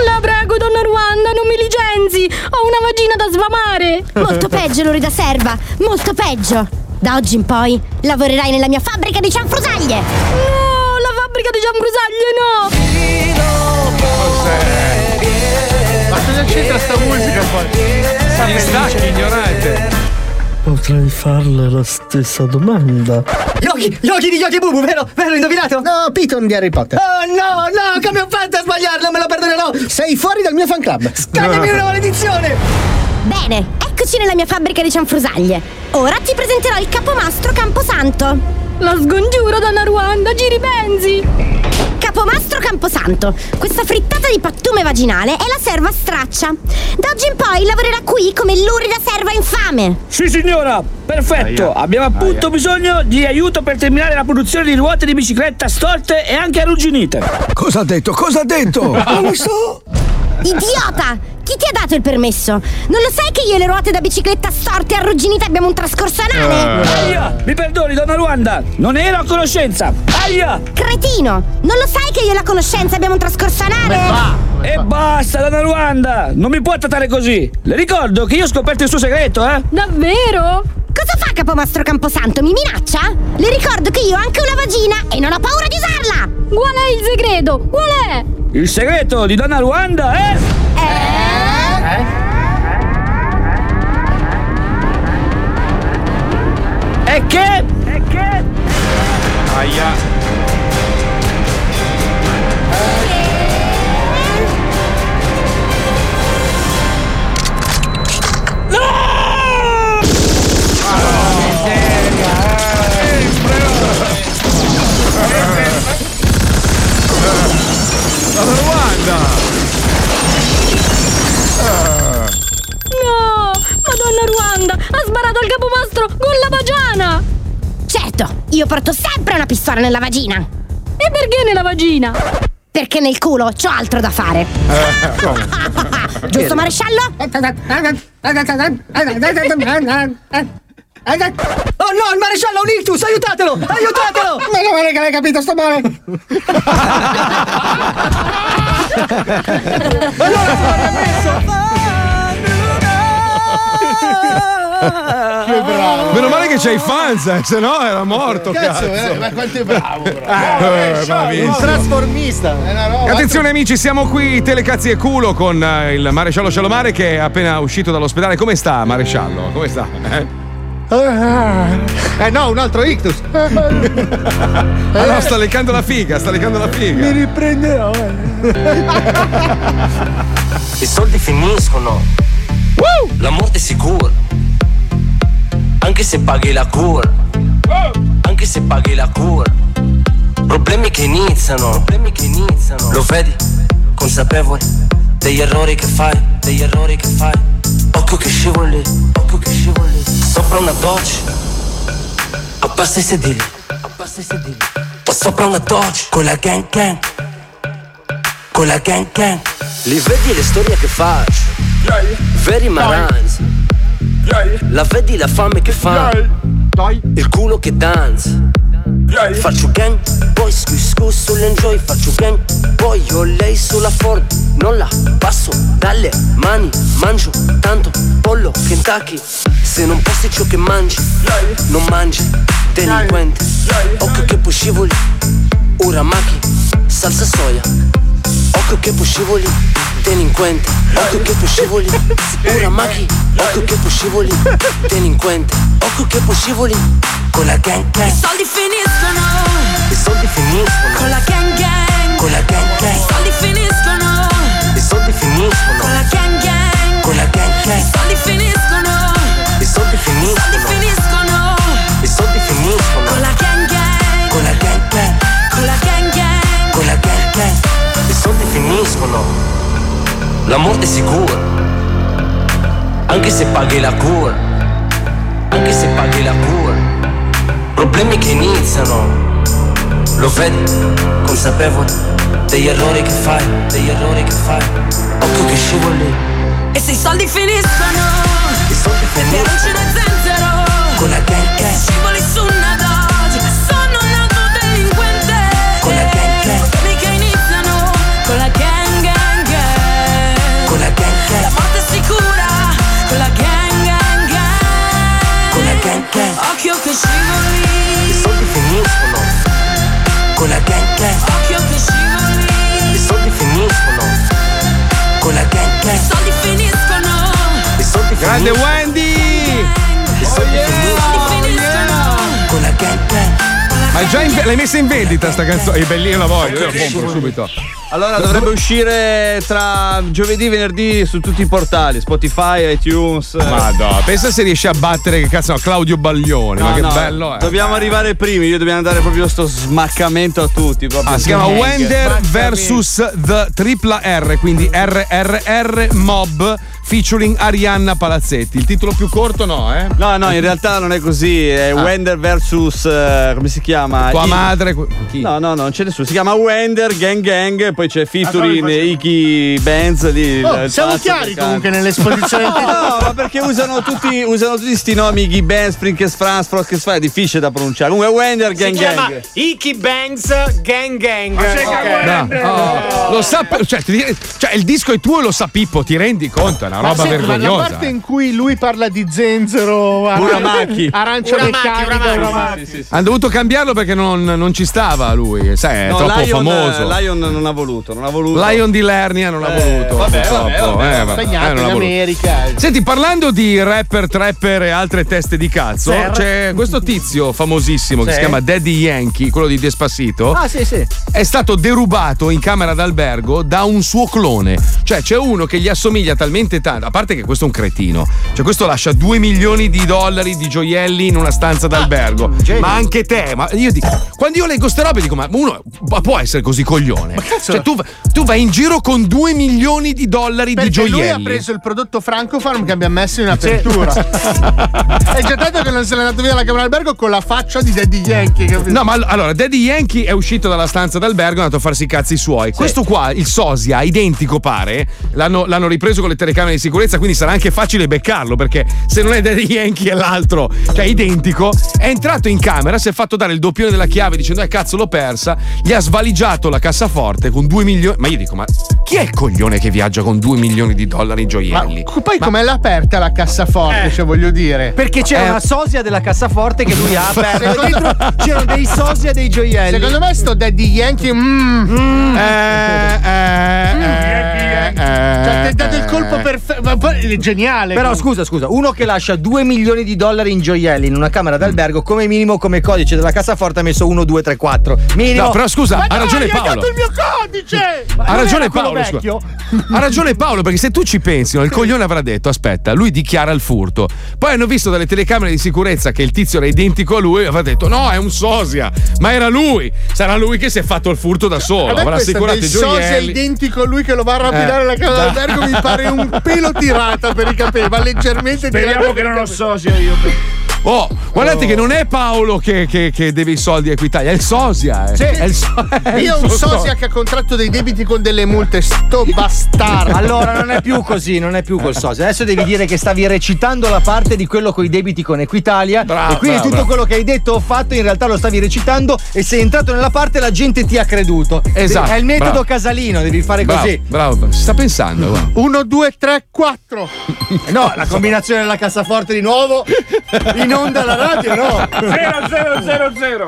La prego, donna Ruanda, non mi licenzi! Ho una vagina da sfamare! Molto peggio, lurida serva! Molto peggio. Da oggi in poi lavorerai nella mia fabbrica di cianfrusaglie. No, la fabbrica di cianfrusaglie no. Cos'è? Ma cosa c'entra sta musica poi? Mi stacchi ignorante. Potrei farle la stessa domanda. Yogi, Yogi di Yogi Bubu, vero? Vero, indovinato? No, Piton di Harry Potter. Oh no, no, come ho fatto a sbagliarlo? Me lo perdonerò. Sei fuori dal mio fan club. Scagliami no. Una maledizione. Bene, eccoci nella mia fabbrica di cianfrusaglie. Ora ti presenterò il capomastro Camposanto. La scongiuro, donna Ruanda, ci ripensi. Capomastro Camposanto, questa frittata di pattume vaginale è la serva straccia. Da oggi in poi lavorerà qui come lurida serva infame. Sì signora, perfetto. Abbiamo appunto bisogno di aiuto per terminare la produzione di ruote di bicicletta stolte e anche arrugginite. Cosa ha detto? Cosa ha detto? Non lo so. Idiota! Chi ti ha dato il permesso? Non lo sai che io e le ruote da bicicletta storte e arrugginite abbiamo un trascorso anale? Uh. Aia! Mi perdoni, donna Ruanda! Non ero a conoscenza! Aia! Cretino! Non lo sai che io e la conoscenza abbiamo un trascorso anale? Come fa? Come e fa? Basta, donna Ruanda! Non mi può trattare così! Le ricordo che io ho scoperto il suo segreto, eh! Davvero? Cosa fa Capomastro Camposanto? Mi minaccia? Le ricordo che io ho anche una vagina e non ho paura di usarla! Qual è il segreto? Qual è? Il segreto di donna Ruanda è... Eh? E che? E che? Aia. No! Ah, Ruanda! No! Madonna Ruanda! Ha sparato al capomastro con la vagiana! Certo! Io porto sempre una pistola nella vagina! E perché nella vagina? Perché nel culo c'ho altro da fare! Eh, giusto maresciallo? Oh no, il maresciallo ha un ictus! Aiutatelo! Aiutatelo! Meno male che l'hai capito, sto male! Allora che bravo! Meno male che c'hai i fans, eh, se no era morto. Cazzo, cazzo. Eh, ma quanto è bravo! bravo. Ah, bravo eh, trasformista! È una roba. Attenzione amici, siamo qui Telecazzi e Culo con eh, il maresciallo Scialomare che è appena uscito dall'ospedale. Come sta, maresciallo? Come sta? Eh? Eh no, un altro ictus. Ah no, sta leccando la figa, sta leccando la figa. Mi riprenderò. I soldi finiscono. Woo! La morte è sicura. Anche se paghi la cura. Anche se paghi la cura. Problemi che iniziano. Problemi che iniziano. Lo vedi? Consapevole degli errori che fai, degli errori che fai. Occhio che scivoli, occhio che scivoli. Sopra una doccia, abbassa i sedili, abbassa i sedili. O sopra una doccia, con la gang gang, con la gang gang. Li vedi le storie che faccio, yeah. Veri maranza, yeah. La vedi la fame che fa, yeah. Il culo che danza, yeah. Faccio gang, poi squisco sull'enjoy. Faccio gang, poi io lei sulla Ford. Non la passo dalle mani, mangio tanto pollo Kentucky. Se non passi ciò che mangi, non mangi, delinquente. Occhio che poi scivoli, uramaki, salsa soia. Occhio Occhio che poi scivoli, delinquente. Occhio che poi scivoli, uramaki. Occhio che poi scivoli, delinquente. Occhio che poi scivoli, con la gang gang. I soldi finiscono. I soldi finiscono. Con la gang gang. Con la gang gang. I soldi finiscono. I soldi finiscono. Con la gang gang. Con la gang gang. I soldi finiscono. I soldi finiscono. I soldi finiscono. Con la gang gang. Con la gang gang. Con la gang gang. Con la gang gang. I soldi finiscono. La morte è sicura. Anche se paghi la cura. Anche se paghi la cura. Problemi che iniziano. Lo vedi, consapevole degli errori che fai, degli errori che fai. Occhio che scivoli. E se i soldi finiscono, i soldi finiscono. Però c'è da zenzero. Con la gang gang. Scivoli su una doge. Sono un altro delinquente. Con la gang gang. Problemi che iniziano. Con la gang gang gang. Con la gang gang. La morte è sicura. Con la gang gang gang. Con la gang gang. Occhio che scivoli. I soldi finiscono. Con la gang gang. Occhio che scivoli. I soldi finiscono. Con la gang gang. I soldi finiscono. I soldi finiscono. Grande Wendy. I soldi finiscono. Con la gang gang. Ma già in, l'hai messa in vendita sta canzone? È bellina, la voglio. Io la compro subito. Allora dovrebbe uscire tra giovedì e venerdì su tutti i portali, Spotify, iTunes. Madonna, pensa se riesce a battere, che cazzo, Claudio Baglione, no, ma che no, bello è. Dobbiamo arrivare primi, io dobbiamo andare proprio sto smaccamento a tutti. Ah, si chiama Wender versus The Tripla R, quindi R R R Mob featuring Arianna Palazzetti. Il titolo più corto no, eh? No, no, in realtà non è così, è ah. Wender versus uh, come si chiama? Tua I... madre? Chi? No, no, no, non c'è nessuno, si chiama Wender Gang Gang, poi c'è featuring Iki Benz lì. Oh, siamo chiari comunque nell'esposizione. No, no, ma perché usano tutti usano tutti sti nomi, Iki Benz, Frinkes Franz, Froskes Franz, è difficile da pronunciare. Comunque Wender Gang si Gang. Iki Benz Gang Gang. Okay. No. Oh. Lo sa, cioè, cioè il disco è tuo e lo sa Pippo, ti rendi conto? È una ma roba senti, vergognosa. Ma la parte in cui lui parla di zenzero, Uramaki, arancia meccanica, sì, sì, sì. Hanno dovuto cambiarlo perché non, non ci stava lui, sai, è no, troppo Lion, famoso. Lion non ha voluto, non ha voluto. Lion di Lernia non eh, ha voluto. Vabbè, vabbè, vabbè, eh, vabbè. Eh, in America. Voluto. Senti, parlando di rapper, trapper e altre teste di cazzo, Serra. C'è questo tizio famosissimo sì. che si chiama Daddy Yankee, quello di Despacito. Ah, sì, sì. È stato derubato in camera d'albergo da un suo clone. Cioè, c'è uno che gli assomiglia talmente tanto, a parte che questo è un cretino. Cioè, questo lascia due milioni di dollari di gioielli in una stanza d'albergo. Ah, ma anche te, ma io dico, quando io leggo ste robe dico, ma uno ma può essere così coglione? Ma cazzo? Cioè, tu, tu vai in giro con due milioni di dollari perché di gioielli. Perché lui ha preso il prodotto Francofarm che abbiamo messo in apertura. È già tanto che non se n'è andato via dalla camera d'albergo con la faccia di Daddy Yankee, capito? No, ma allora, Daddy Yankee è uscito dalla stanza d'albergo e è andato a farsi i cazzi suoi. Sì. Questo qua, il sosia, identico pare, l'hanno, l'hanno ripreso con le telecamere di sicurezza, quindi sarà anche facile beccarlo, perché se non è Daddy Yankee è l'altro, cioè identico. È entrato in camera, si è fatto dare il doppione della chiave dicendo eh cazzo l'ho persa, gli ha svaligiato la cassaforte con due milioni. Ma io dico, ma chi è il coglione che viaggia con due milioni di dollari in gioielli? Ma poi ma... com'è l'aperta la cassaforte, eh. cioè voglio dire, perché c'era eh. una sosia della cassaforte che lui ha aperto. Dentro c'erano dei sosia dei gioielli. Secondo me sto Daddy Yankee mm, mm. Eh, eh, mm. Eh, eh, cioè, ti ha dato il colpo perfetto, geniale. Però comunque. scusa, scusa, uno che lascia due milioni di dollari in gioielli in una camera d'albergo, come minimo, come codice della cassaforte ha messo uno due tre quattro. Minimo. No, però scusa, ma ha ragione Paolo. Ha dato il mio codice. Ma ha ragione Paolo, scusa. Ha ragione Paolo, perché se tu ci pensi, no, il coglione avrà detto, aspetta, lui dichiara il furto. Poi hanno visto dalle telecamere di sicurezza che il tizio era identico a lui e avrà detto "No, è un sosia, ma era lui. Sarà lui che si è fatto il furto da solo, avrà assicurato i gioielli". Il sosia è identico a lui che lo va a rapinare eh. la casa d'albergo, mi pare un pelo tirata per i capelli, ma leggermente speriamo che non lo sosia io. Oh, guardate oh. che non è Paolo che, che, che deve i soldi a Equitalia, è il sosia. Eh. Cioè, è il so- è io ho un sosia, sosia che ha contratto dei debiti con delle multe, sto bastardo. Allora non è più così, non è più col sosia. Adesso devi dire che stavi recitando la parte di quello con i debiti con Equitalia. Bravo, e quindi bravo, tutto bravo. quello che hai detto o fatto in realtà lo stavi recitando e sei entrato nella parte e la gente ti ha creduto. Esatto. È il metodo bravo. casalino, devi fare bravo, così. Bravo, si sta pensando. Guarda. Uno, due, tre, quattro. No, la combinazione della cassaforte di nuovo. In onda la radio, no? zero zero zero zero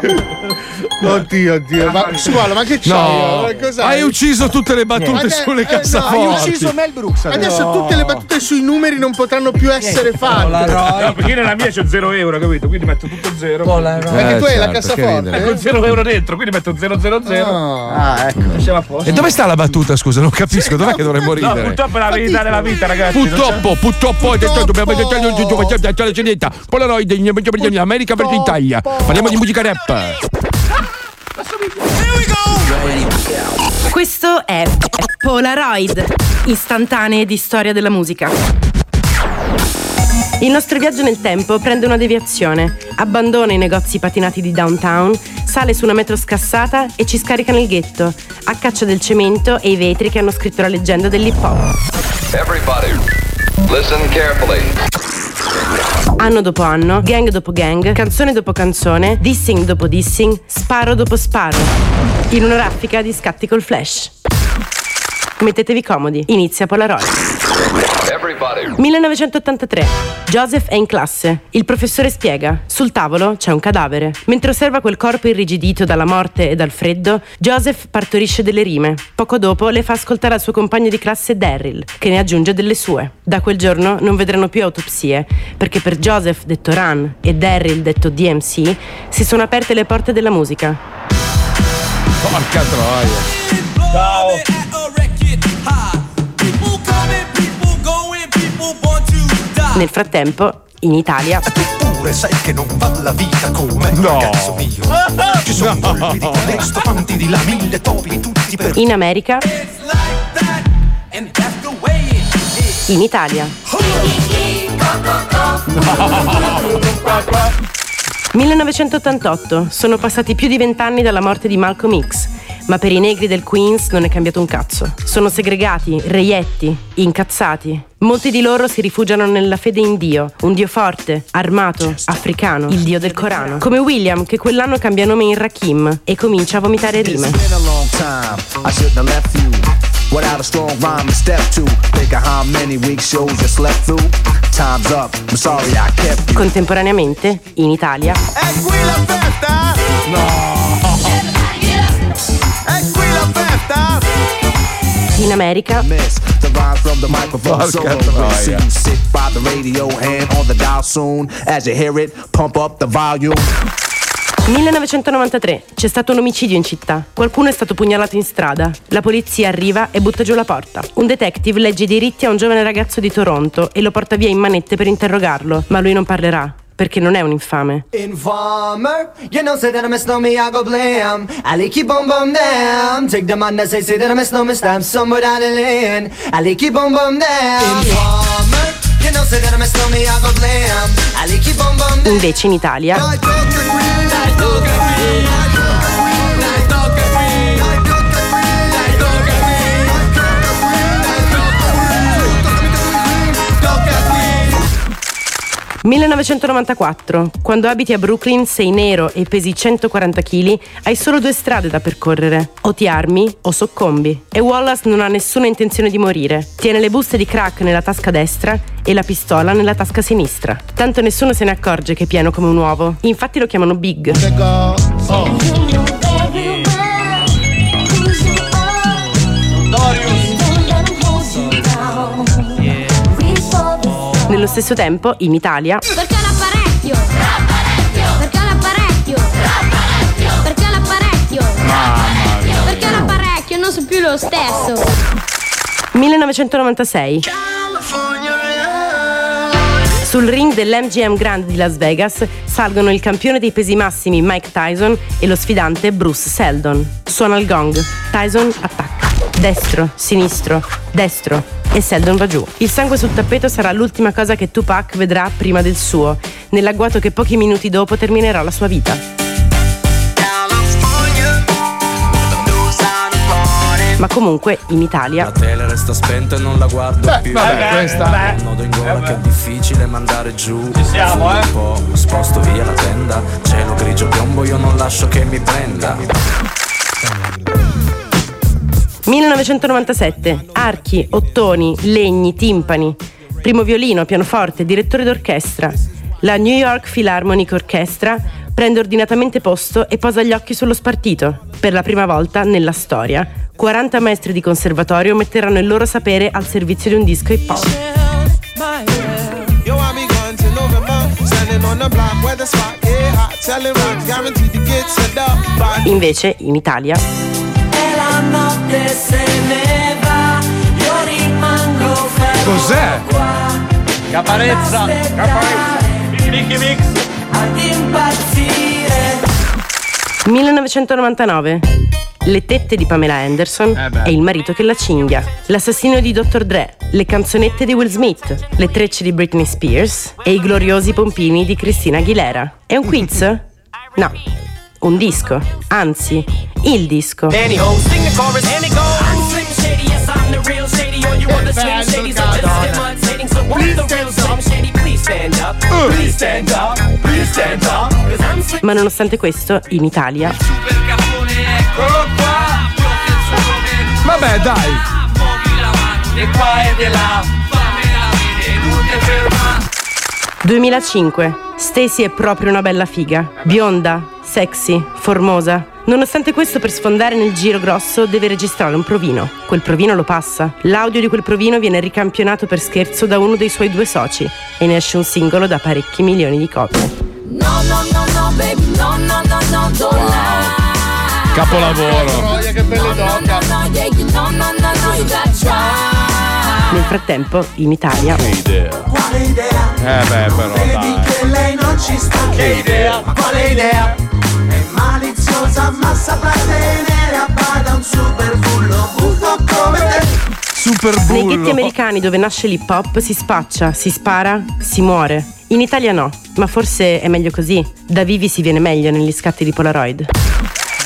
Oddio, oddio. Ma Squalo, ma che c'è? No. Hai ucciso tutte le battute no. sulle eh, cassaforti. No. Hai ucciso Mel Brooks. Adesso no. tutte le battute sui numeri non potranno più essere fatte. No, no, perché nella mia c'è zero euro, capito? Quindi metto tutto zero. Oh, no. Perché eh, tu hai certo, la cassaforte eh? con zero euro dentro, quindi metto zero zero zero Oh. Ah, ecco. E dove sta la battuta, scusa? Non capisco, dov'è no, che dovremmo ridere? No, purtroppo è la verità della vita, ragazzi. Purtroppo, purtroppo, dobbiamo la geneta, Polaroid, America per l'Italia. Parliamo di musica rap. Questo è Polaroid, istantanee di storia della musica. Il nostro viaggio nel tempo prende una deviazione, abbandona i negozi patinati di downtown, sale su una metro scassata e ci scarica nel ghetto, a caccia del cemento e i vetri che hanno scritto la leggenda dell'hip hop. Everybody listen carefully. Anno dopo anno, gang dopo gang, canzone dopo canzone, dissing dopo dissing, sparo dopo sparo, in una raffica di scatti col flash. Mettetevi comodi, inizia Polaroid. Everybody. millenovecentottantatré Joseph è in classe. Il professore spiega. Sul tavolo c'è un cadavere. Mentre osserva quel corpo irrigidito dalla morte e dal freddo, Joseph partorisce delle rime. Poco dopo le fa ascoltare al suo compagno di classe Daryl, che ne aggiunge delle sue. Da quel giorno non vedranno più autopsie, perché per Joseph detto Run e Daryl detto D M C si sono aperte le porte della musica. Porca troia. Ciao. Nel frattempo, in Italia. Eppure sai che non va la vita come no. cazzo mio. Ci sono no. volpi di questo, fanti di là, mille topi, tutti per. In America. It's like that, and that's the way it is. In Italia. millenovecentottantotto Sono passati più di vent'anni dalla morte di Malcolm X, ma per i negri del Queens non è cambiato un cazzo. Sono segregati, reietti, incazzati. Molti di loro si rifugiano nella fede in Dio, un Dio forte, armato, africano, il Dio del Corano. Come William, che quell'anno cambia nome in Rakim e comincia a vomitare rime. Contemporaneamente, in Italia. È qui la festa! No! È qui la festa! In America. millenovecentonovantatré C'è stato un omicidio in città. Qualcuno è stato pugnalato in strada. La polizia arriva e butta giù la porta. Un detective legge i diritti a un giovane ragazzo di Toronto e lo porta via in manette per interrogarlo, ma lui non parlerà. Perché non è un infame. Informer, you know, say that I miss no me, I go blame. I keep on bum them. Take them on that say, say that I miss no misstep. Somewhere down the lane. I keep on bum them. Informer, you know, say that I miss no me, I go blame. I keep on bum them. Invece in Italia. millenovecentonovantaquattro Quando abiti a Brooklyn, sei nero e pesi centoquaranta chili, hai solo due strade da percorrere. O ti armi o soccombi. E Wallace non ha nessuna intenzione di morire. Tiene le buste di crack nella tasca destra e la pistola nella tasca sinistra. Tanto nessuno se ne accorge che è pieno come un uovo. Infatti lo chiamano Big. Oh. Nello stesso tempo, in Italia. Perché l'apparecchio? L'apparecchio! Perché l'apparecchio? L'apparecchio! Perché l'apparecchio? L'apparecchio! Perché l'apparecchio? Non so più lo stesso. millenovecentonovantasei Sul ring dell'M G M Grand di Las Vegas salgono il campione dei pesi massimi Mike Tyson e lo sfidante Bruce Seldon. Suona il gong. Tyson attacca. Destro, sinistro, destro. E Seldon va giù. Il sangue sul tappeto sarà l'ultima cosa che Tupac vedrà prima del suo, nell'agguato che pochi minuti dopo terminerà la sua vita. Ma comunque, in Italia. La tele resta spenta e non la guardo beh, più. Vabbè, questa. Un nodo in gola che è difficile mandare giù. Ci siamo, eh. Un po', sposto via la tenda. Cielo grigio piombo, io non lascio che mi prenda. millenovecentonovantasette Archi, ottoni, legni, timpani. Primo violino, pianoforte, direttore d'orchestra. la New York Philharmonic Orchestra prende ordinatamente posto e posa gli occhi sullo spartito. Per la prima volta nella storia, quaranta maestri di conservatorio metteranno il loro sapere al servizio di un disco hip hop. Invece, in Italia, cos'è? Caparezza, Caparezza, Mickey Mix. millenovecentonovantanove. Le tette di Pamela Anderson eh e il marito che la cinghia, l'assassino di doctor Dre, le canzonette di Will Smith, le trecce di Britney Spears e i gloriosi pompini di Christina Aguilera. È un quiz? No, un disco, anzi, il disco. Ma nonostante questo, in Italia, vabbè, dai, duemilacinque. Stacy è proprio una bella figa, bionda, sexy, formosa. Nonostante questo, per sfondare nel giro grosso deve registrare un provino. Quel provino lo passa. L'audio di quel provino viene ricampionato per scherzo da uno dei suoi due soci e ne esce un singolo da parecchi milioni di copie. No, no, no, no, baby, no, no, no, no, don't lie. Capolavoro. Nel frattempo, in Italia. Che idea. Quale idea? Eh beh, però dai. Che lei non ci sta. Che idea? Quale idea? Maliziosa ma saprà tenere a bada un super bullo, bullo come te. Super bullo. Nei ghetti americani dove nasce l'hip hop si spaccia, si spara, si muore. In Italia no, ma forse è meglio così. Da vivi si viene meglio negli scatti di Polaroid.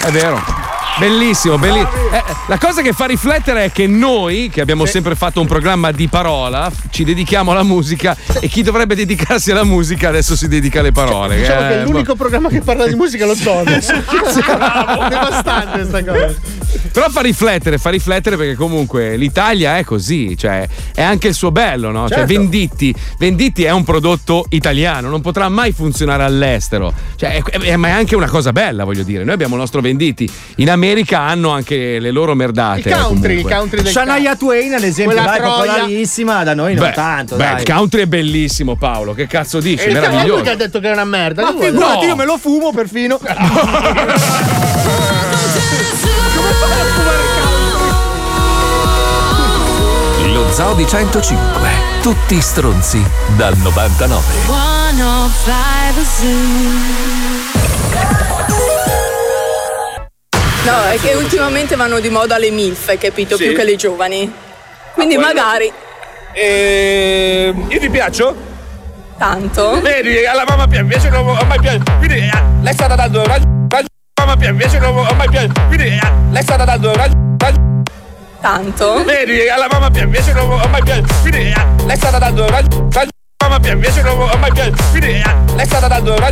È vero. Bellissimo, bellissimo. Eh, la cosa che fa riflettere è che noi, che abbiamo sempre fatto un programma di parola, ci dedichiamo alla musica e chi dovrebbe dedicarsi alla musica adesso si dedica alle parole. Cioè, diciamo eh, che è l'unico programma che parla di musica lo Zono. Bravo, devastante sta cosa. Però fa riflettere, fa riflettere perché comunque l'Italia è così, cioè è anche il suo bello, no? Certo. Cioè Venditti, Venditti è un prodotto italiano, non potrà mai funzionare all'estero. Cioè, è, è, ma è anche una cosa bella, voglio dire. Noi abbiamo il nostro Venditti in America. America hanno anche le loro merdate. Il country, eh, il country del Shania Twain, ad esempio, dai, popolarissima, da noi non beh, tanto. Beh, dai. Il country è bellissimo, Paolo. Che cazzo dici? È meraviglioso. Ma lui che ha detto che è una merda. Ma figurati, no. Io me lo fumo perfino. Come fai a fumare country? Lo Zoo di centocinque. Tutti stronzi dal novantanove. centocinque. No, è che ultimamente vanno di moda le MILF, capito? Sì. Più che le giovani. Quindi ah, magari. Eh, io ti piaccio? Tanto. Vedi, alla mamma piace, invece non ho mai piaciuto. Quindi eh, lei è stata dando una alla mamma piace, invece non ho mai piaciuto. Quindi eh, lei è stata dando una tanto. Vedi, alla mamma piace, invece non ho mai piaciuto. Quindi eh, lei è stata dando una alla mamma piace, invece non ho mai piaciuto. Quindi eh, lei è stata dando una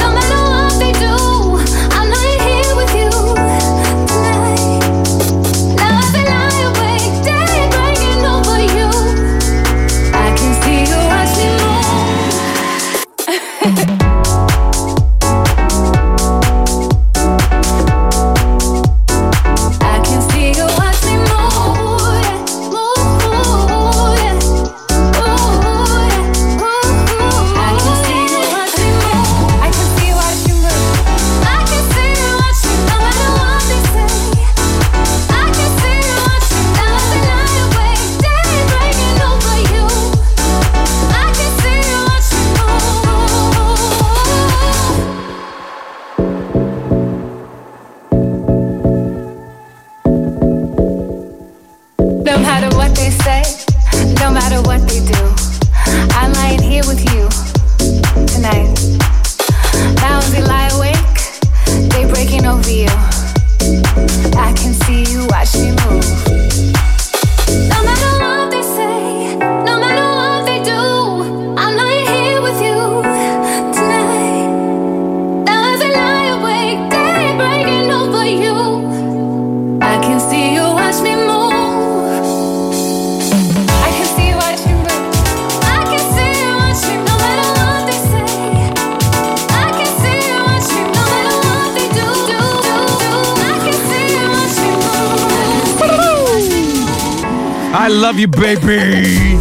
no matter what they do, I'm lying here with you tonight. Now I've been lying awake, day breaking over you. I can see you watching me. Over you, I can see you watch me move. I love you baby.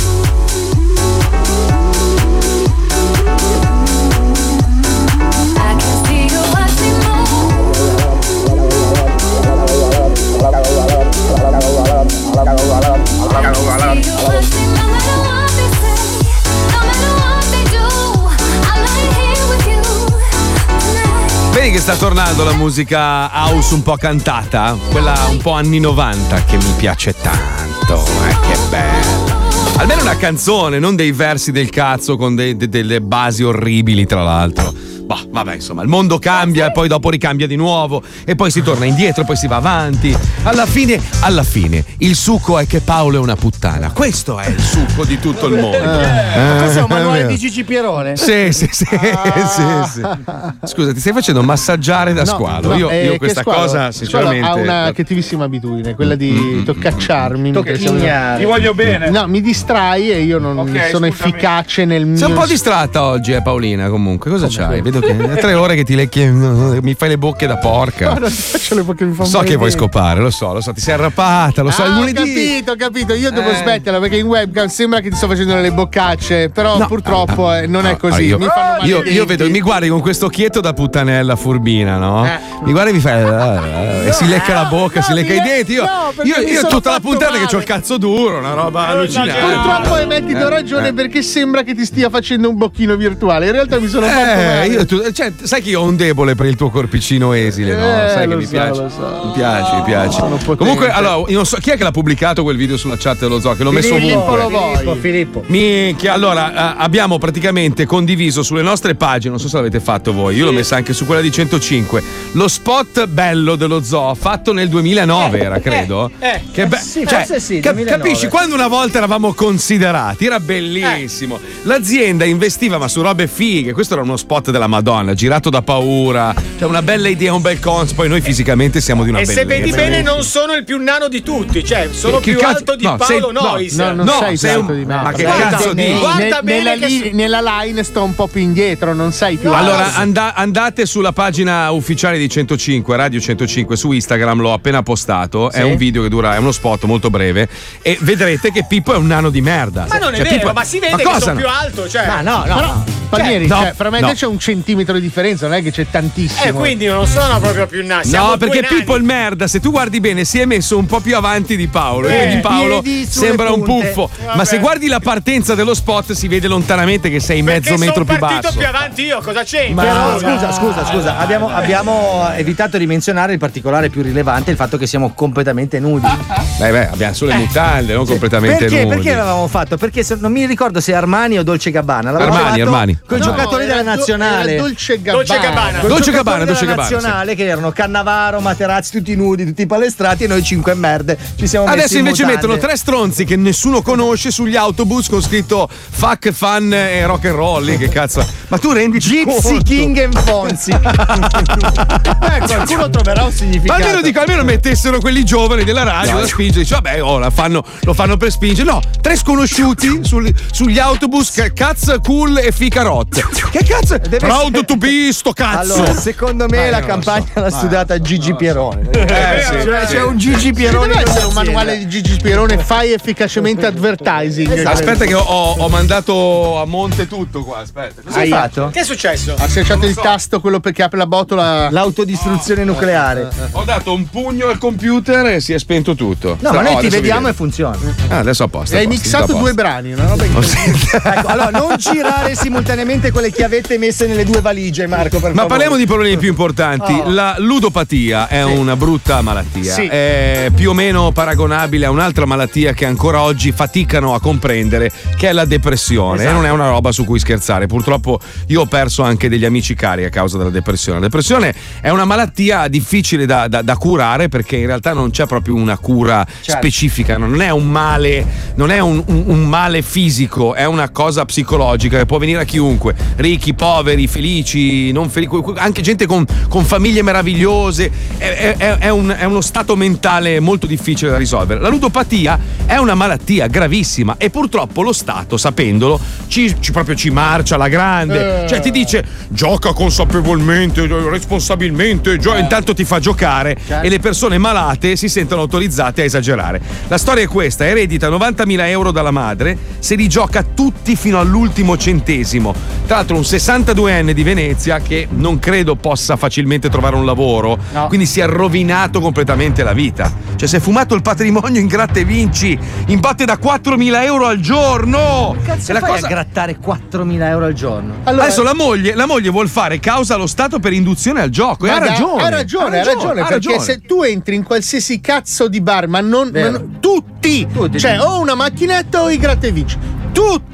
Vedi che sta tornando la musica house un po' cantata, quella un po' anni novanta che mi piace tanto, eh, che bella. Almeno una canzone, non dei versi del cazzo con de- de- delle basi orribili tra l'altro. Bah, vabbè, insomma, il mondo cambia e poi dopo ricambia di nuovo e poi si torna indietro, poi si va avanti. Alla fine, alla fine, il succo è che Paolo è una puttana. Questo è il succo di tutto il mondo. Ma questo è un manuale di Gigi Pierone? Sì, sì, sì, ah. sì, sì. Scusa, ti stai facendo massaggiare da no, Squalo. No, io, eh, io questa Squalo, cosa, sinceramente, ha una cattivissima abitudine, quella di toccacciarmi. Toccacciarmi. Ti voglio bene. No, mi distrai e io non okay, sono scusami. efficace nel mio. Sei un po' distratta oggi, eh, Paolina, comunque. Cosa Come c'hai? Voi? Che è tre ore che ti lecchi, mi fai le bocche da porca. No, non ti faccio le bocche, mi fa so che bene. Vuoi scopare, lo so, lo so, ti sei arrapata, lo so. Ah, il lunedì. Ho capito, ho capito. Io devo eh. smetterla perché in webcam sembra che ti sto facendo le boccacce, però no, purtroppo ah, eh, non ah, è così. Io, mi fanno io, io vedo, mi guardi con questo occhietto da puttanella furbina, no? Eh. Mi guardi e mi fai no, e si lecca la bocca, no, si lecca no, i denti. Io, no, io, io tutta la puntata male. Che ho il cazzo duro, una roba allucinante. Purtroppo eh, metti do ragione eh. perché sembra che ti stia facendo un bocchino virtuale. In realtà mi sono fatto male. Io, tu, cioè, sai che io ho un debole per il tuo corpicino esile, no? Eh, sai che mi, so, piace? So. mi piace, mi piace, mi piace. Comunque, allora, io non so chi è che l'ha pubblicato quel video sulla chat dello zoo, che l'ho Filippo, messo ovunque. Filippo, Filippo. Minchia, allora, abbiamo praticamente condiviso sulle nostre pagine, non so se l'avete fatto voi, io sì. l'ho messa anche su quella di centocinque, lo spot bello dello zoo fatto nel duemilanove, eh, era, credo. Eh, eh, che be- sì, cioè, forse sì, cap- capisci, quando una volta eravamo considerati, era bellissimo. Eh. L'azienda investiva ma su robe fighe, questo era uno spot della Madonna, girato da paura, cioè una bella idea, un bel cons, poi noi fisicamente siamo di una e bellezza. E se vedi bene non sono il più nano di tutti, cioè sono che più cazzo? alto di no, Paolo Nois. No, no, non no, sei, sei un... di me. Ma che guarda, cazzo ne, di... Guarda ne, bene nella, che... nella line sto un po' più indietro, non sai più. No, allora and- andate sulla pagina ufficiale di centocinque, Radio centocinque su Instagram, l'ho appena postato, sì. È un video che dura, è uno spot molto breve e vedrete che Pippo è un nano di merda. Ma non è cioè, vero, Pippo... ma si vede ma che sono più alto, cioè. Ma no, no, no. Palmieri, no, cioè, fra me e te c'è un centimetro di differenza, non è che c'è tantissimo. Eh, quindi non sono proprio più nani. No, perché Pippo il merda, se tu guardi bene, si è messo un po' più avanti di Paolo. Eh, quindi Paolo sembra un puffo. Vabbè. Ma se guardi la partenza dello spot, si vede lontanamente che sei perché mezzo metro più basso. Ma sono partito più avanti io, cosa c'entra? Ma... No, scusa, scusa, scusa. Abbiamo, abbiamo evitato di menzionare il particolare più rilevante, il fatto che siamo completamente nudi. Beh, beh, abbiamo solo le mutande, non completamente perché, nudi. Perché l'avevamo fatto? Perché se, non mi ricordo se Armani o Dolce Gabbana. L'avevamo Armani, fatto Armani. Con no, giocatori della nazionale. Dolce Gabbana. Dolce Gabbana. Dolce Gabbana, Dolce Gabbana, nazionale sì. Che erano Cannavaro, Materazzi, tutti nudi, tutti palestrati e noi cinque merde. Ci siamo messi adesso in invece mutande. Mettono tre stronzi che nessuno conosce sugli autobus con scritto fuck fan e rock and roll. Che cazzo. Ma tu rendi Gypsy King and Fonzi. Beh, qualcuno troverà un significato. Ma almeno dico, almeno mettessero quelli giovani della radio no. da spingere. Dice vabbè, oh, la fanno, lo fanno per spingere. No, tre sconosciuti sul, sugli autobus, cazzo cool e fica rotte. Che cazzo? Deve Proud essere... to be sto cazzo. Allora, secondo me ah, la campagna so. l'ha studiata ah, Gigi so. Pierone. Eh, eh, sì, cioè, sì. C'è un Gigi Pierone, c'è sì, un manuale di Gigi Pierone, fai efficacemente advertising. Esatto. Aspetta che ho, ho mandato a monte tutto qua, aspetta. Cosa hai fatto? Che è successo? Ha schiacciato il so. tasto quello perché apre la botola, l'autodistruzione oh, nucleare. Eh, eh. Ho dato un pugno al computer e si è spento tutto. No, Tra... ma noi oh, ti vediamo e funziona. Ah, adesso a posto. Hai mixato due brani, una roba incredibile. Ecco, allora non girare simultaneamente quelle chiavette messe nelle due valigie, Marco, per ma favore. Parliamo di problemi più importanti. Oh. La ludopatia è sì. una brutta malattia, sì. è più o meno paragonabile a un'altra malattia che ancora oggi faticano a comprendere, che è la depressione. Esatto. E non è una roba su cui scherzare. Purtroppo io ho perso anche degli amici cari a causa della depressione. La depressione è una malattia difficile da, da, da curare, perché in realtà non c'è proprio una cura certo. specifica, non è un male, non è un, un, un male fisico, è una cosa psicologica che può venire a chiunque. chiunque, ricchi, poveri, felici, non felici, anche gente con, con famiglie meravigliose. È, è, è, un, è uno stato mentale molto difficile da risolvere. La ludopatia è una malattia gravissima e purtroppo lo Stato, sapendolo, ci, ci proprio ci marcia alla grande. Eh. Cioè ti dice gioca consapevolmente, responsabilmente, gio- eh. intanto ti fa giocare, certo. E le persone malate si sentono autorizzate a esagerare. La storia è questa: eredita novantamila euro dalla madre, se li gioca tutti fino all'ultimo centesimo. Tra l'altro un sessantaduenne di Venezia che non credo possa facilmente trovare un lavoro, no. Quindi si è rovinato completamente la vita. Cioè si è fumato il patrimonio in gratta e vinci, in batte da quattromila euro al giorno. Ma cazzo, e la fai cosa... a grattare quattromila euro al giorno? Allora... Adesso la moglie, la moglie vuol fare causa allo Stato per induzione al gioco. E ha, da, ragione, ha ragione. Ha ragione, ha ragione. Perché ragione. Se tu entri in qualsiasi cazzo di bar, ma non, ma non tutti, tutti, cioè o una macchinetta o i gratta e vinci. Tutti!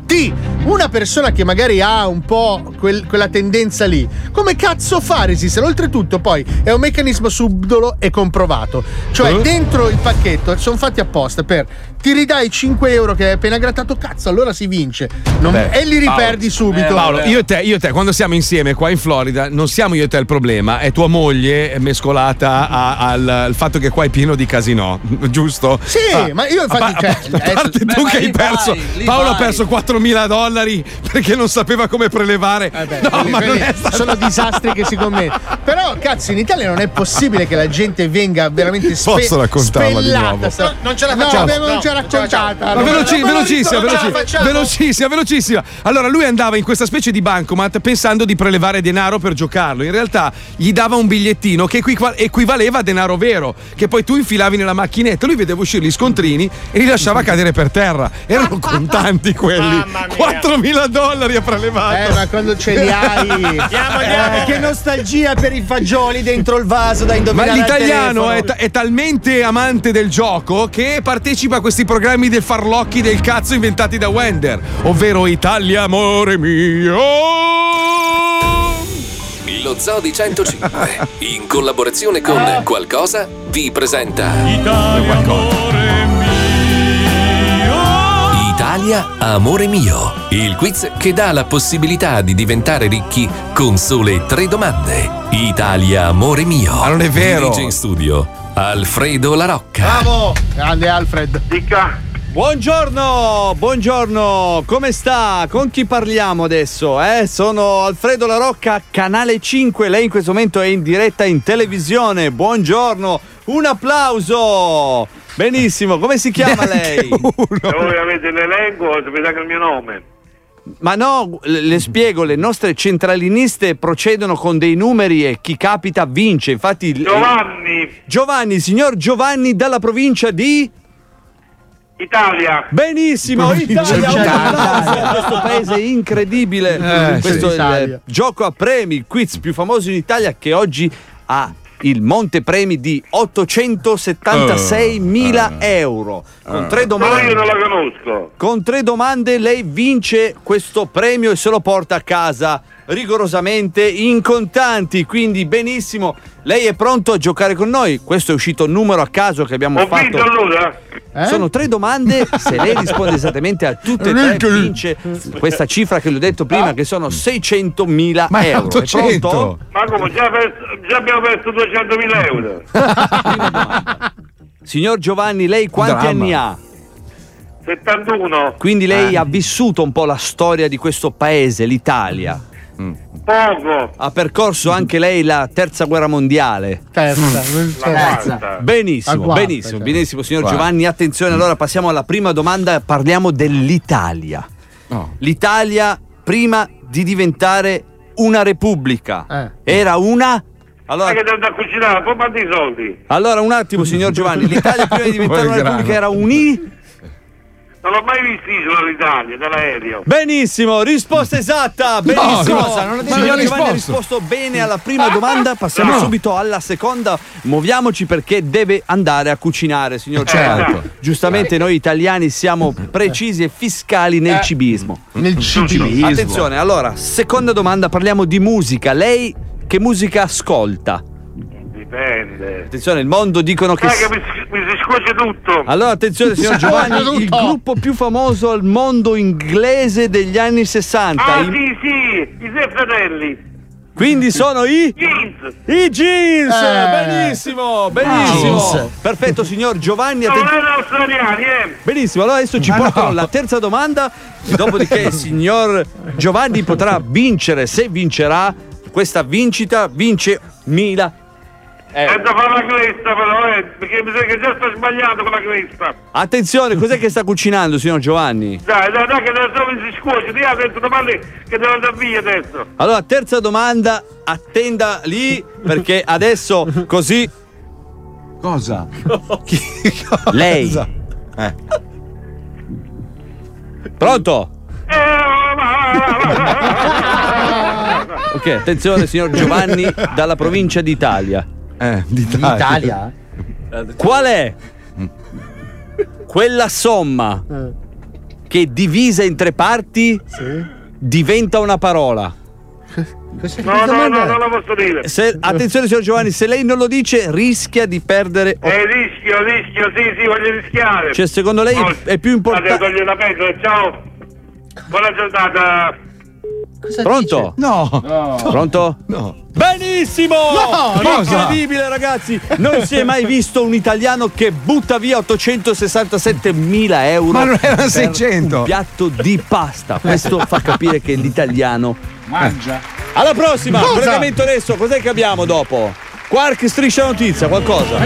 Una persona che magari ha un po' quel, quella tendenza lì, come cazzo fa a resistere? Oltretutto poi è un meccanismo subdolo e comprovato. Cioè eh? dentro il pacchetto sono fatti apposta per ti ridai cinque euro che hai appena grattato, cazzo, allora si vince. Non, Beh, e li riperdi Paolo, subito. Eh, Paolo, io e te, io e te, quando siamo insieme qua in Florida, non siamo io e te il problema, è tua moglie mescolata a, al, al fatto che qua è pieno di casinò, giusto? Sì, ah, ma io infatti... A, cioè, a parte beh, tu che hai perso... Vai, Paolo ha perso quattromila dollari perché non sapeva come prelevare. Eh beh, no, ma non è stato... Sono disastri che si commettono. Però, cazzo, in Italia non è possibile che la gente venga veramente spe- Posso raccontarla di nuovo? No, non ce la facciamo. No, no. Non ce l'ha raccontata. Ma veloci, velocissima, velocissima, velocissima, velocissima. Allora, lui andava in questa specie di bancomat pensando di prelevare denaro per giocarlo. In realtà gli dava un bigliettino che equivaleva a denaro vero, che poi tu infilavi nella macchinetta. Lui vedeva uscire gli scontrini e li lasciava cadere per terra. Erano contanti quelli. quattromila dollari ha prelevato. Eh, ma quando ce li hai? Andiamo, andiamo. Eh, che nostalgia per i fagioli dentro il vaso da indovinare. Ma l'italiano è, t- è talmente amante del gioco che partecipa a questi programmi del farlocchi del cazzo inventati da Wender, ovvero Italia amore mio. Lo Zoo di centocinque in collaborazione con ah. Qualcosa vi presenta Italia amore mio. Italia amore mio, il quiz che dà la possibilità di diventare ricchi con sole tre domande. Italia amore mio. Ma non è vero. Dirige in studio Alfredo Larocca. Bravo! Grande Alfred. Dica. Buongiorno, buongiorno, come sta? Con chi parliamo adesso? Eh? Sono Alfredo Larocca, Canale cinque, lei in questo momento è in diretta in televisione. Buongiorno, un applauso! Benissimo, come si chiama lei? Se voi avete l'elenco, sapete anche il mio nome. Ma no, le spiego, le nostre centraliniste procedono con dei numeri e chi capita vince. Infatti Giovanni eh, Giovanni, signor Giovanni dalla provincia di Italia. Benissimo, Italia, Italia. Questo paese è incredibile. Eh, questo sì, è Italia. Il gioco a premi, il quiz più famoso in Italia che oggi ha il montepremi di ottocentosettantaseimila euro. Con tre domande. Io non la conosco. Con tre domande lei vince questo premio e se lo porta a casa rigorosamente in contanti. Quindi benissimo. Lei è pronto a giocare con noi? Questo è uscito il numero a caso che abbiamo Ho fatto. Vinto allora. Eh? Sono tre domande, se lei risponde esattamente a tutte e tre vince questa cifra che le ho detto prima, che sono seicentomila euro. ottocento Ma come, già, perso, già abbiamo perso duecentomila euro. Signor Giovanni, lei quanti Dramma. anni ha? settantuno. Quindi lei eh. ha vissuto un po' la storia di questo paese, l'Italia. Mm. Poco. Ha percorso anche lei la terza guerra mondiale. Terza, terza. Benissimo, quarta, benissimo, cioè. benissimo, signor quarta. Giovanni. Attenzione, allora passiamo alla prima domanda. Parliamo dell'Italia. Oh. L'Italia prima di diventare una repubblica eh. era una. Allora, che devo da cucinare, poi mandi i soldi. Allora un attimo, signor Giovanni. L'Italia prima di diventare una repubblica era un'I. Non l'ho mai visto dall'Italia, dall'aereo. Benissimo, risposta esatta. Benissimo, no, no, signor Giovanni ha risposto bene alla prima domanda. Passiamo no. subito alla seconda. Muoviamoci perché deve andare a cucinare, signor Giovanni. Certo. Giustamente noi italiani siamo precisi e fiscali nel eh. cibismo. Nel cibismo. Attenzione, allora, seconda domanda, parliamo di musica. Lei che musica ascolta? dipende. Attenzione, il mondo dicono che, che mi, mi si scuoce tutto. Allora attenzione signor Giovanni, il gruppo più famoso al mondo inglese degli anni sessanta. Ah in... sì sì, i Sei Fratelli. Quindi sono i jeans. I jeans, eh. benissimo, benissimo. Jeans. Perfetto signor Giovanni. Atten... Non erano australiani, eh. Benissimo, allora adesso ci ah, portano no. la terza domanda, dopodiché il signor Giovanni potrà vincere, se vincerà questa vincita, vince mila. Eh. È da fare la cresta però, eh, perché mi sa che già sto sbagliando con la cresta. Attenzione, cos'è che sta cucinando signor Giovanni? Dai, dai, dai che adesso mi si scuoce, ti ha detto domande che devo andare via adesso. Allora, terza domanda, attenda lì, perché adesso così... Cosa? Chi, cosa? Lei. Eh. Pronto? Eh, va, va, va, va. Ok, attenzione signor Giovanni, dalla provincia d'Italia. Eh, d'Italia. D'Italia? Qual è quella somma eh. che divisa in tre parti sì. diventa una parola? No, no, no, non lo posso dire. Se, attenzione signor Giovanni, se lei non lo dice rischia di perdere. Eh, rischio, rischio, sì, sì, voglio rischiare. Cioè, secondo lei oh, è più importante. Ciao. Buona giornata. Cosa Pronto? No. no. Pronto? No. Benissimo! No, incredibile cosa? Ragazzi, non si è mai visto un italiano che butta via ottocentosessantasettemila euro. Ma non erano seicento. Un piatto di pasta. Questo fa capire che l'italiano mangia. Alla prossima, collegamento adesso. Cos'è che abbiamo dopo? Qualche striscia notizia, qualcosa.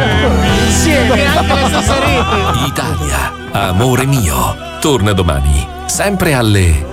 Insieme anche le sassarete. Italia, amore mio, torna domani, sempre alle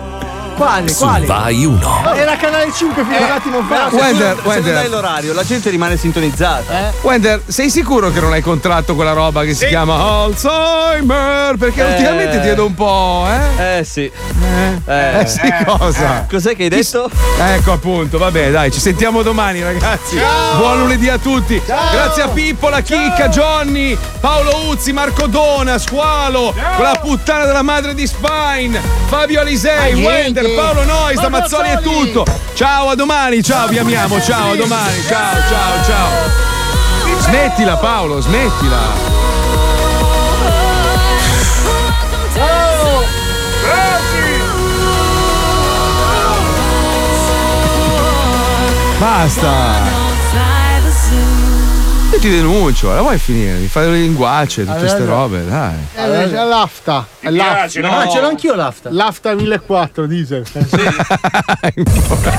Quale? Quale? Vai uno. Era canale cinque fino eh, un attimo fa. No, Wender, tu, Wender. Se non dai l'orario, la gente rimane sintonizzata. Eh? Wender, sei sicuro che non hai contratto quella roba che sì. si chiama Alzheimer? Perché eh. ultimamente ti vedo un po', eh? Eh sì. Eh, eh, eh sì, eh. cosa? Eh. Cos'è che hai detto? Ci... Ecco appunto, vabbè, dai, ci sentiamo domani, ragazzi. Ciao. Buon lunedì a tutti. Ciao. Grazie a Pippo, la Chicca, Johnny, Paolo Uzzi, Marco Dona, Squalo, Ciao. quella puttana della madre di Spine, Fabio Alisei, ah, Wender. Paolo Nois, Mazzoli è tutto. Ciao, a domani, ciao, vi amiamo, ciao, a domani, ciao, ciao, ciao. Smettila Paolo, smettila. Oh, grazie. Basta. Io ti denuncio, la vuoi finire? Mi fai le linguacce, tutte queste robe, dai. È l'afta. È l'afta. No, ce l'ho anch'io l'afta. L'afta millequattrocento, diesel. Sì.